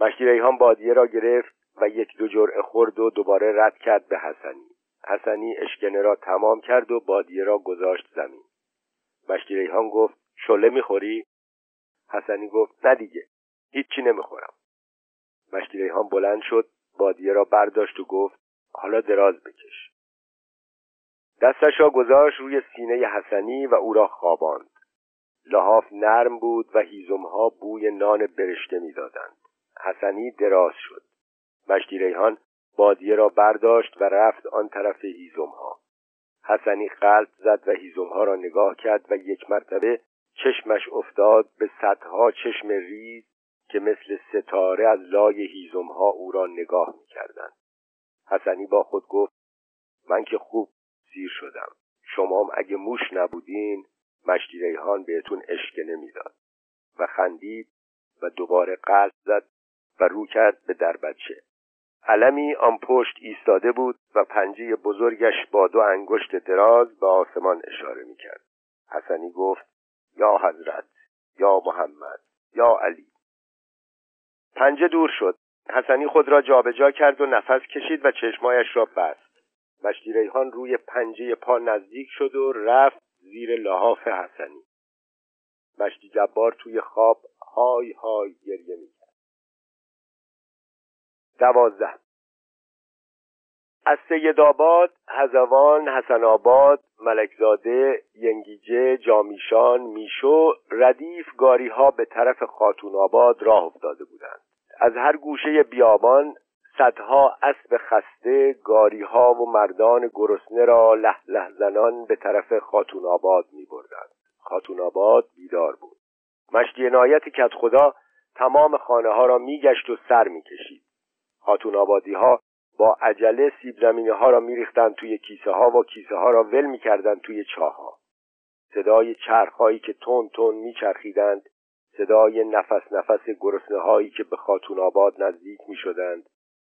مشتی ریحان بادیه را گرفت و یک دو جرعه خورد و دوباره رد کرد به حسنی. حسنی اشکنه را تمام کرد و بادیه را گذاشت زمین. مشتی ریحان گفت شله میخوری؟ حسنی گفت نه دیگه، هیچی نمیخورم. مشتی ریحان بلند شد، بادیه را برداشت و گفت حالا دراز بکش. دستش را گذاشت روی سینه حسنی و او را خواباند. لحاف نرم بود و هیزم‌ها بوی نان برشته میدادند. حسنی دراز شد. مشتی ریحان بادیه را برداشت و رفت آن طرف هیزم‌ها. حسنی قلب زد و هیزم‌ها را نگاه کرد و یک مرتبه چشمش افتاد به صدها چشم ریز که مثل ستاره از لای هیزم‌ها او را نگاه می‌کردند. حسنی با خود گفت من که خوب سیر شدم، شمام اگه موش نبودین مشتی ریحان بهتون اشکنه میداد. و خندید و دوباره قلب زد و رو کرد به دربچه. علمی آن پشت ایستاده بود و پنجه بزرگش با دو انگشت دراز به آسمان اشاره میکرد. حسنی گفت یا حضرت، یا محمد، یا علی. پنجه دور شد. حسنی خود را جابجا کرد و نفس کشید و چشمایش را بست. مشتی ریحان روی پنجه پا نزدیک شد و رفت زیر لحاف حسنی. مشتی جبار توی خواب های های گریه می کرد. 12 از سیدآباد، هزوان، حسن آباد، ملکزاده، ینگیجه، جامیشان، میشو، ردیف گاریها به طرف خاتون آباد راه افتاده بودند. از هر گوشه بیابان صدها اسب خسته، گاریها و مردان گرسنه را له له زنان به طرف خاتون آباد می بردند. خاتون آباد بیدار بود. مشتی عنایت کدخدا تمام خانه ها را می گشت و سر می کشید. خاتون آبادی ها با عجله سیب زمینه ها را می ریختند توی کیسه ها و کیسه ها را ول می کردند توی چاه ها. صدای چرخ هایی که تون تون می چرخیدند، صدای نفس نفس گرسنه هایی که به خاتون آباد نزدیک می شدند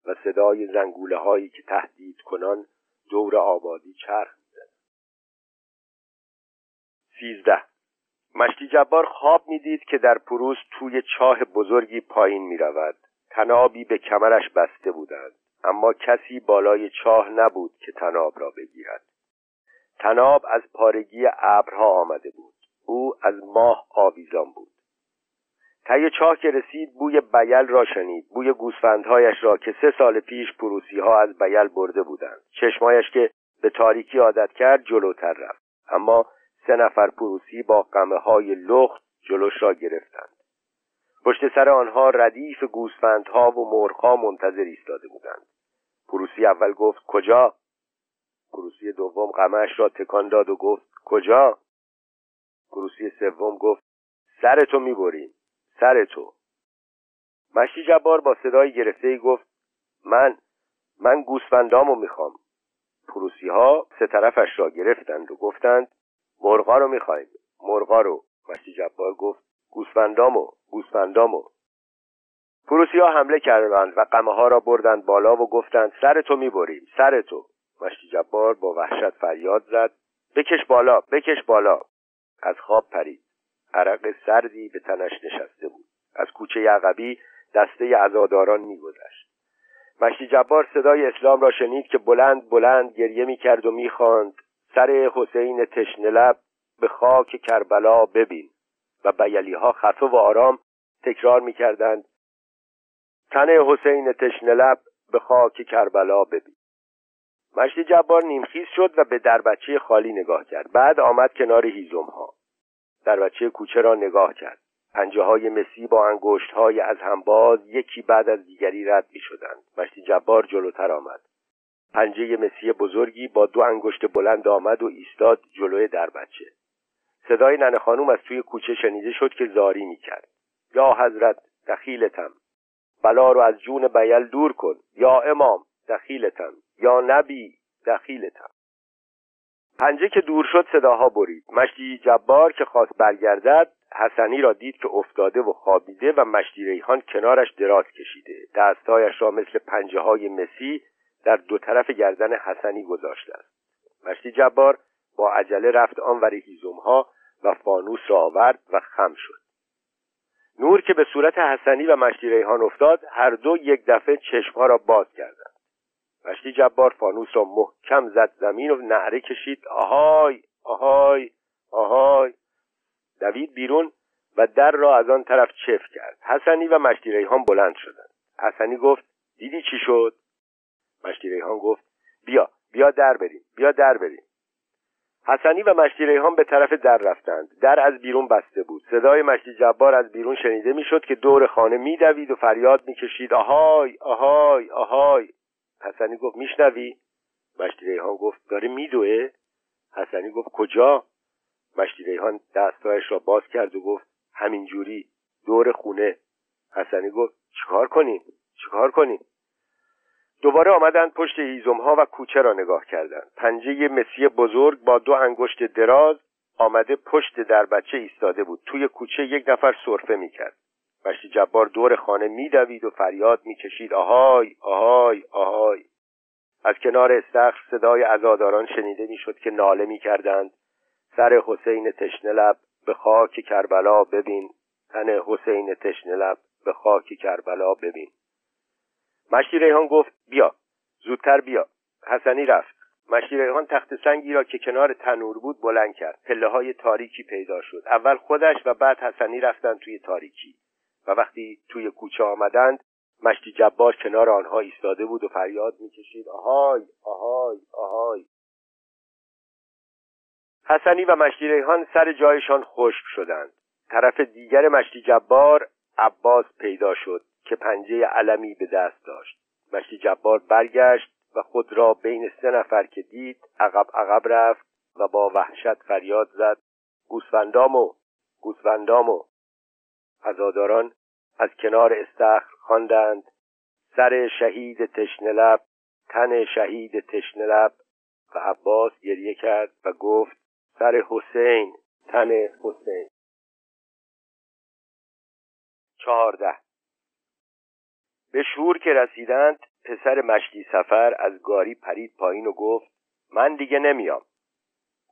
و صدای زنگوله هایی که تهدید کنان دور آبادی چرخ می زدند. 13 مشتی جبار خواب می دید که در پروز توی چاه بزرگی پایین می رود. تنابی به کمرش بسته بودند، اما کسی بالای چاه نبود که تناب را بگیرد. تناب از پارگی ابرها آمده بود. او از ماه آویزان بود. ته چاه که رسید بوی بیل را شنید، بوی گوسفندهایش را که 3 سال پیش پروسی ها از بیل برده بودند. چشمایش که به تاریکی عادت کرد جلوتر رفت، اما 3 نفر پروسی با قمه های لخت جلوش را گرفتند. پشت سر آنها ردیف گوسفندها و مرغ‌ها منتظر ایستاده بودند. پروسی اول گفت کجا؟ پروسی دوم قمه‌اش را تکان داد و گفت کجا؟ پروسی سوم گفت سرتو می‌بریم، سرتو. مشتی جبار با صدای گرفته‌ای گفت من گوسفندامو می‌خوام. پروسی‌ها 3 طرفش را گرفتند و گفتند مرغا رو می‌خوایم، مرغا رو. مشتی جبار گفت گوسفندامو. پروسی‌ها حمله کردند و قمه‌ها را بردند بالا و گفتند سرتو می‌بریم، سرتو. مشتی جبار با وحشت فریاد زد بکش بالا، بکش بالا. از خواب پرید. عرق سردی به تنش نشسته بود. از کوچه عقبی دسته عزاداران می‌گذشت. مشتی جبار صدای اسلام را شنید که بلند بلند گریه می‌کرد و می‌خواند سر حسین تشنه‌لب به خاک کربلا ببین. و بیلی‌ها خفه و آرام تکرار می‌کردند تن حسین تشنه‌لب به خاک کربلا ببین. مشتی جبار نیمخیز شد و به دربچه خالی نگاه کرد. بعد آمد کنار هیزم‌ها. دربچه کوچه را نگاه کرد. پنجه‌های مسی با انگشت‌های از هم باز یکی بعد از دیگری رد می‌شدند. مشتی جبار جلوتر آمد. پنجه مسی بزرگی با 2 انگشت بلند آمد و ایستاد جلوی دربچه. صدای ننه خانوم از توی کوچه شنیده شد که زاری میکرد. یا حضرت دخیلتم، بلا رو از جون بیل دور کن. یا امام دخیلتم، یا نبی دخیلتم. پنجه که دور شد صداها برید. مشتی جبار که خواست برگردد حسنی را دید که افتاده و خوابیده و مشتی ریحان کنارش دراز کشیده. دستهایش را مثل پنجه های مسی در 2 طرف گردن حسنی گذاشته است. مشتی جبار با عجله رفت آنور هیزم‌ها و فانوس را آورد و خم شد. نور که به صورت حسنی و مشتی ریحان افتاد، هر دو 1 دفعه چشم‌ها را باز کردند. مشتی جبار فانوس را محکم زد زمین و نعره کشید آهای آهای آهای. دوید بیرون و در را از آن طرف چفت کرد. حسنی و مشتی ریحان بلند شدند. حسنی گفت دیدی چی شد؟ مشتی ریحان گفت بیا در بریم. حسنی و مشتی ریحان به طرف در رفتند. در از بیرون بسته بود. صدای مشتی جبار از بیرون شنیده میشد که دور خانه میدوید و فریاد میکشید آهای آهای آهای. حسنی گفت میشنوی؟ مشتی ریحان گفت داره میدوه؟ حسنی گفت کجا؟ مشتی ریحان دستایش را باز کرد و گفت همینجوری دور خونه. حسنی گفت چیکار کنیم؟ دوباره آمدند پشت هیزم‌ها و کوچه را نگاه کردند. پنجه مسی بزرگ با 2 انگشت دراز آمده پشت دربچه ایستاده بود. توی کوچه 1 نفر سرفه می‌کرد. مشتی جبار دور خانه می‌دوید و فریاد می‌کشید آهای آهای آهای. از کنار استخر صدای عزاداران شنیده می‌شد که ناله می‌کردند سر حسین تشنه‌لب به خاک کربلا ببین، تن حسین تشنه‌لب به خاک کربلا ببین. مشتی ریحان گفت بیا، زودتر بیا. حسنی رفت. مشیریان تخت سنگی را که کنار تنور بود بلند کرد. پله‌های تاریکی پیدا شد. اول خودش و بعد حسنی رفتند توی تاریکی و وقتی توی کوچه آمدند مشتی جبار کنار آنها ایستاده بود و فریاد می‌کشید: آهای آهای آهای. حسنی و مشتی ریحان سر جایشان خشک شدند. طرف دیگر مشتی جبار عباس پیدا شد که پنجه علمی به دست داشت. مشتی جبار برگشت و خود را بین 3 نفر که دید عقب عقب رفت و با وحشت فریاد زد: گوسفندامو، گوسفندامو. عزاداران از کنار استخر خواندند: سر شهید تشنلب، تن شهید تشنلب. و عباس گریه کرد و گفت: سر حسین، تن حسین. 14. به شور که رسیدند پسر مشتی سفر از گاری پرید پایین و گفت: من دیگه نمیام.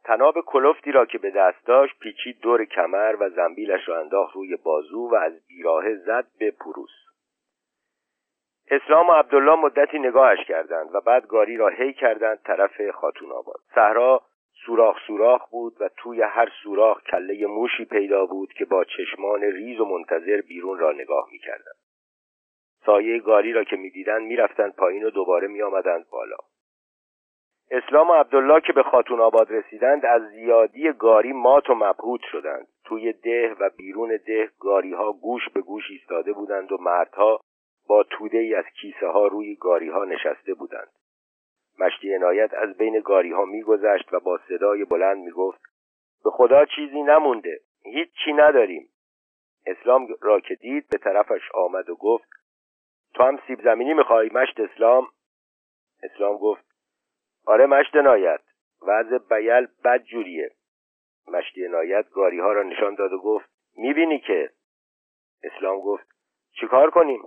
تناب کلفتی را که به دست داشت پیچید دور کمر و زنبیلش را انداخت روی بازو و از بیراهه زد به پوروس. اسلام و عبدالله مدتی نگاهش کردند و بعد گاری را هی کردند طرف خاتون آباد. صحرا سوراخ سوراخ بود و توی هر سوراخ کله موشی پیدا بود که با چشمان ریز و منتظر بیرون را نگاه می‌کردند. سایه گاری را که می‌دیدند می‌رفتند پایین و دوباره می‌آمدند بالا. اسلام و عبدالله که به خاتون آباد رسیدند از زیادی گاری مات و مبهوت شدند. توی ده و بیرون ده گاری‌ها گوش به گوش ایستاده بودند و مردها با توده‌ای از کیسه‌ها روی گاری‌ها نشسته بودند. مشتی عنایت از بین گاری‌ها می‌گذشت و با صدای بلند می‌گفت: به خدا چیزی نمونده، هیچ چی نداریم. اسلام را که دید به طرفش آمد و گفت: تو هم سیب زمینی می‌خوای مشت اسلام؟ اسلام گفت: آره مشت عنایت، وضع بیل بد جوریه. مشتی عنایت گاری‌ها را نشان داد و گفت: می‌بینی که. اسلام گفت: چیکار کنیم؟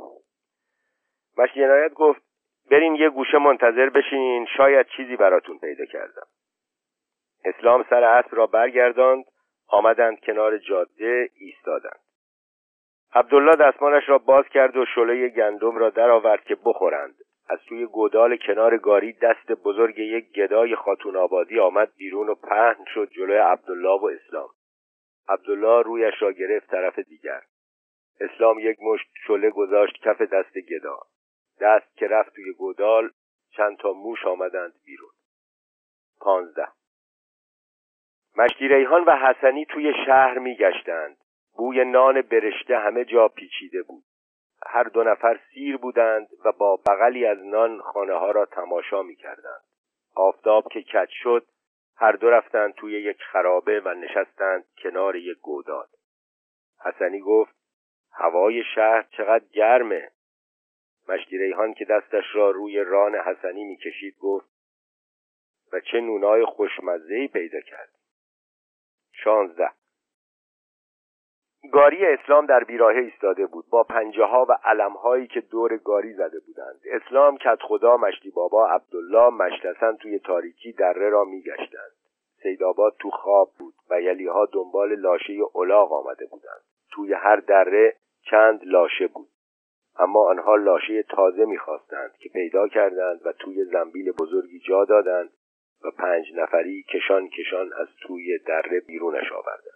مشتی عنایت گفت: برین یه گوشه منتظر بشین، شاید چیزی براتون پیدا کردم. اسلام سر اسب را برگرداند، آمدند کنار جاده ایستادند. عبدالله دستمالش را باز کرد و شعله گندم را درآورد که بخورند. از توی گودال کنار گاری دست بزرگ یک گدای خاتون آبادی آمد بیرون و پهن شد جلوی عبدالله و اسلام. عبدالله رویش را گرفت طرف دیگر. اسلام یک مشت شعله گذاشت کف دست گدا. دست که رفت توی گودال چند تا موش آمدند بیرون. 15. مشتی ریحان و حسنی توی شهر می گشتند. بوی نان برشته همه جا پیچیده بود. هر 2 نفر سیر بودند و با بغلی از نان خانه ها را تماشا می کردند. آفتاب که کج شد هر 2 رفتند توی یک خرابه و نشستند کنار یک گودال. حسنی گفت: هوای شهر چقدر گرمه. مشتی ریحان که دستش را روی ران حسنی می‌کشید گفت: و چه نونای خوشمزه‌ای پیدا کرد. 16. گاری اسلام در بیراهه ایستاده بود با پنجه‌ها و علم‌هایی که دور گاری زده بودند. اسلام، کدخدا، مشتی بابا، عبدالله، مشت حسن توی تاریکی دره را می‌گشتند. سیدآباد تو خواب بود و یلی‌ها دنبال لاشه الاغ آمده بودند. توی هر دره چند لاشه بود. اما آنها لاشه تازه می‌خواستند که پیدا کردند و توی زنبیل بزرگی جا دادند و 5 نفری کشان کشان از توی دره بیرونش آوردند.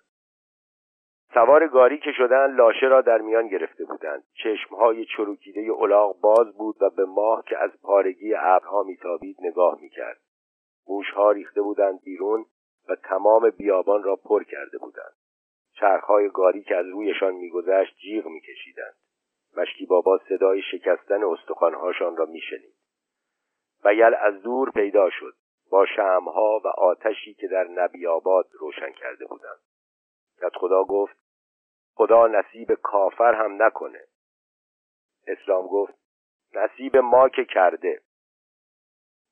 سوار گاری که شدند لاشه را در میان گرفته بودند. چشم‌های چروکیده الاغ باز بود و به ماه که از پارگی ابرها میتابید نگاه می‌کرد. موش‌ها ریخته بودند بیرون و تمام بیابان را پر کرده بودند. چرخ‌های گاری که از رویشان می‌گذشت جیغ می‌کشیدند. مشتی بابا صدای شکستن استخوان‌هاشان را می‌شنید. بیل از دور پیدا شد با شمع‌ها و آتشی که در نبی‌آباد روشن کرده بودند. کدخدا گفت: خدا نصیب کافر هم نکنه. اسلام گفت: نصیب ما که کرده.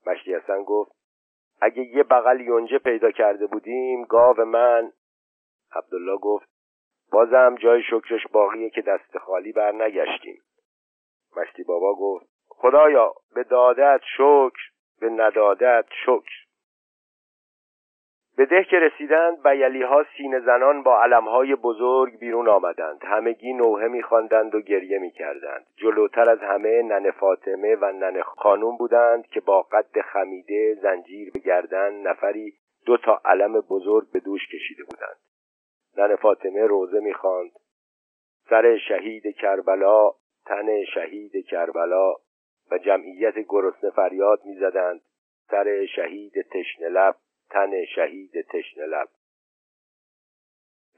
مشتی حسن گفت: اگه یه بغل یونجه پیدا کرده بودیم گاو من. عبدالله گفت: بازم جای شکرش باقیه که دست خالی بر نگشتیم. مشتی بابا گفت: خدایا به دادت شکر، به ندادت شکر. به ده که رسیدند بیلی‌ها سینه زنان با علم‌های بزرگ بیرون آمدند. همگی نوحه می‌خواندند و گریه می‌کردند. جلوتر از همه ننه فاطمه و ننه خانوم بودند که با قد خمیده، زنجیر به گردن، نفری دو تا علم بزرگ به دوش کشیده بودند. ننه فاطمه روزه می‌خواند: سر شهید کربلا، تن شهید کربلا. و جمعیت گرسنه فریاد می‌زدند: سر شهید تشنه‌لب، تن شهید تشنه‌لب.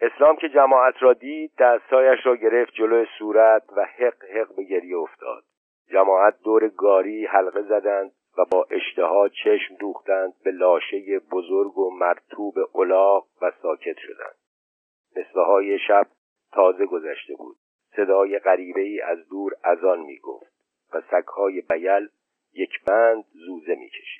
اسلام که جماعت را دید دستایش را گرفت جلوی صورت و حق حق به گریه افتاد. جماعت دور گاری حلقه زدند و با اشتها چشم دوختند به لاشه بزرگ و مرطوب الاغ و ساکت شدند. نصفه‌های شب تازه گذشته بود. صدای غریبه‌ای از دور اذان می‌گفت و سگ‌های بیل یک بند زوزه می‌کشید.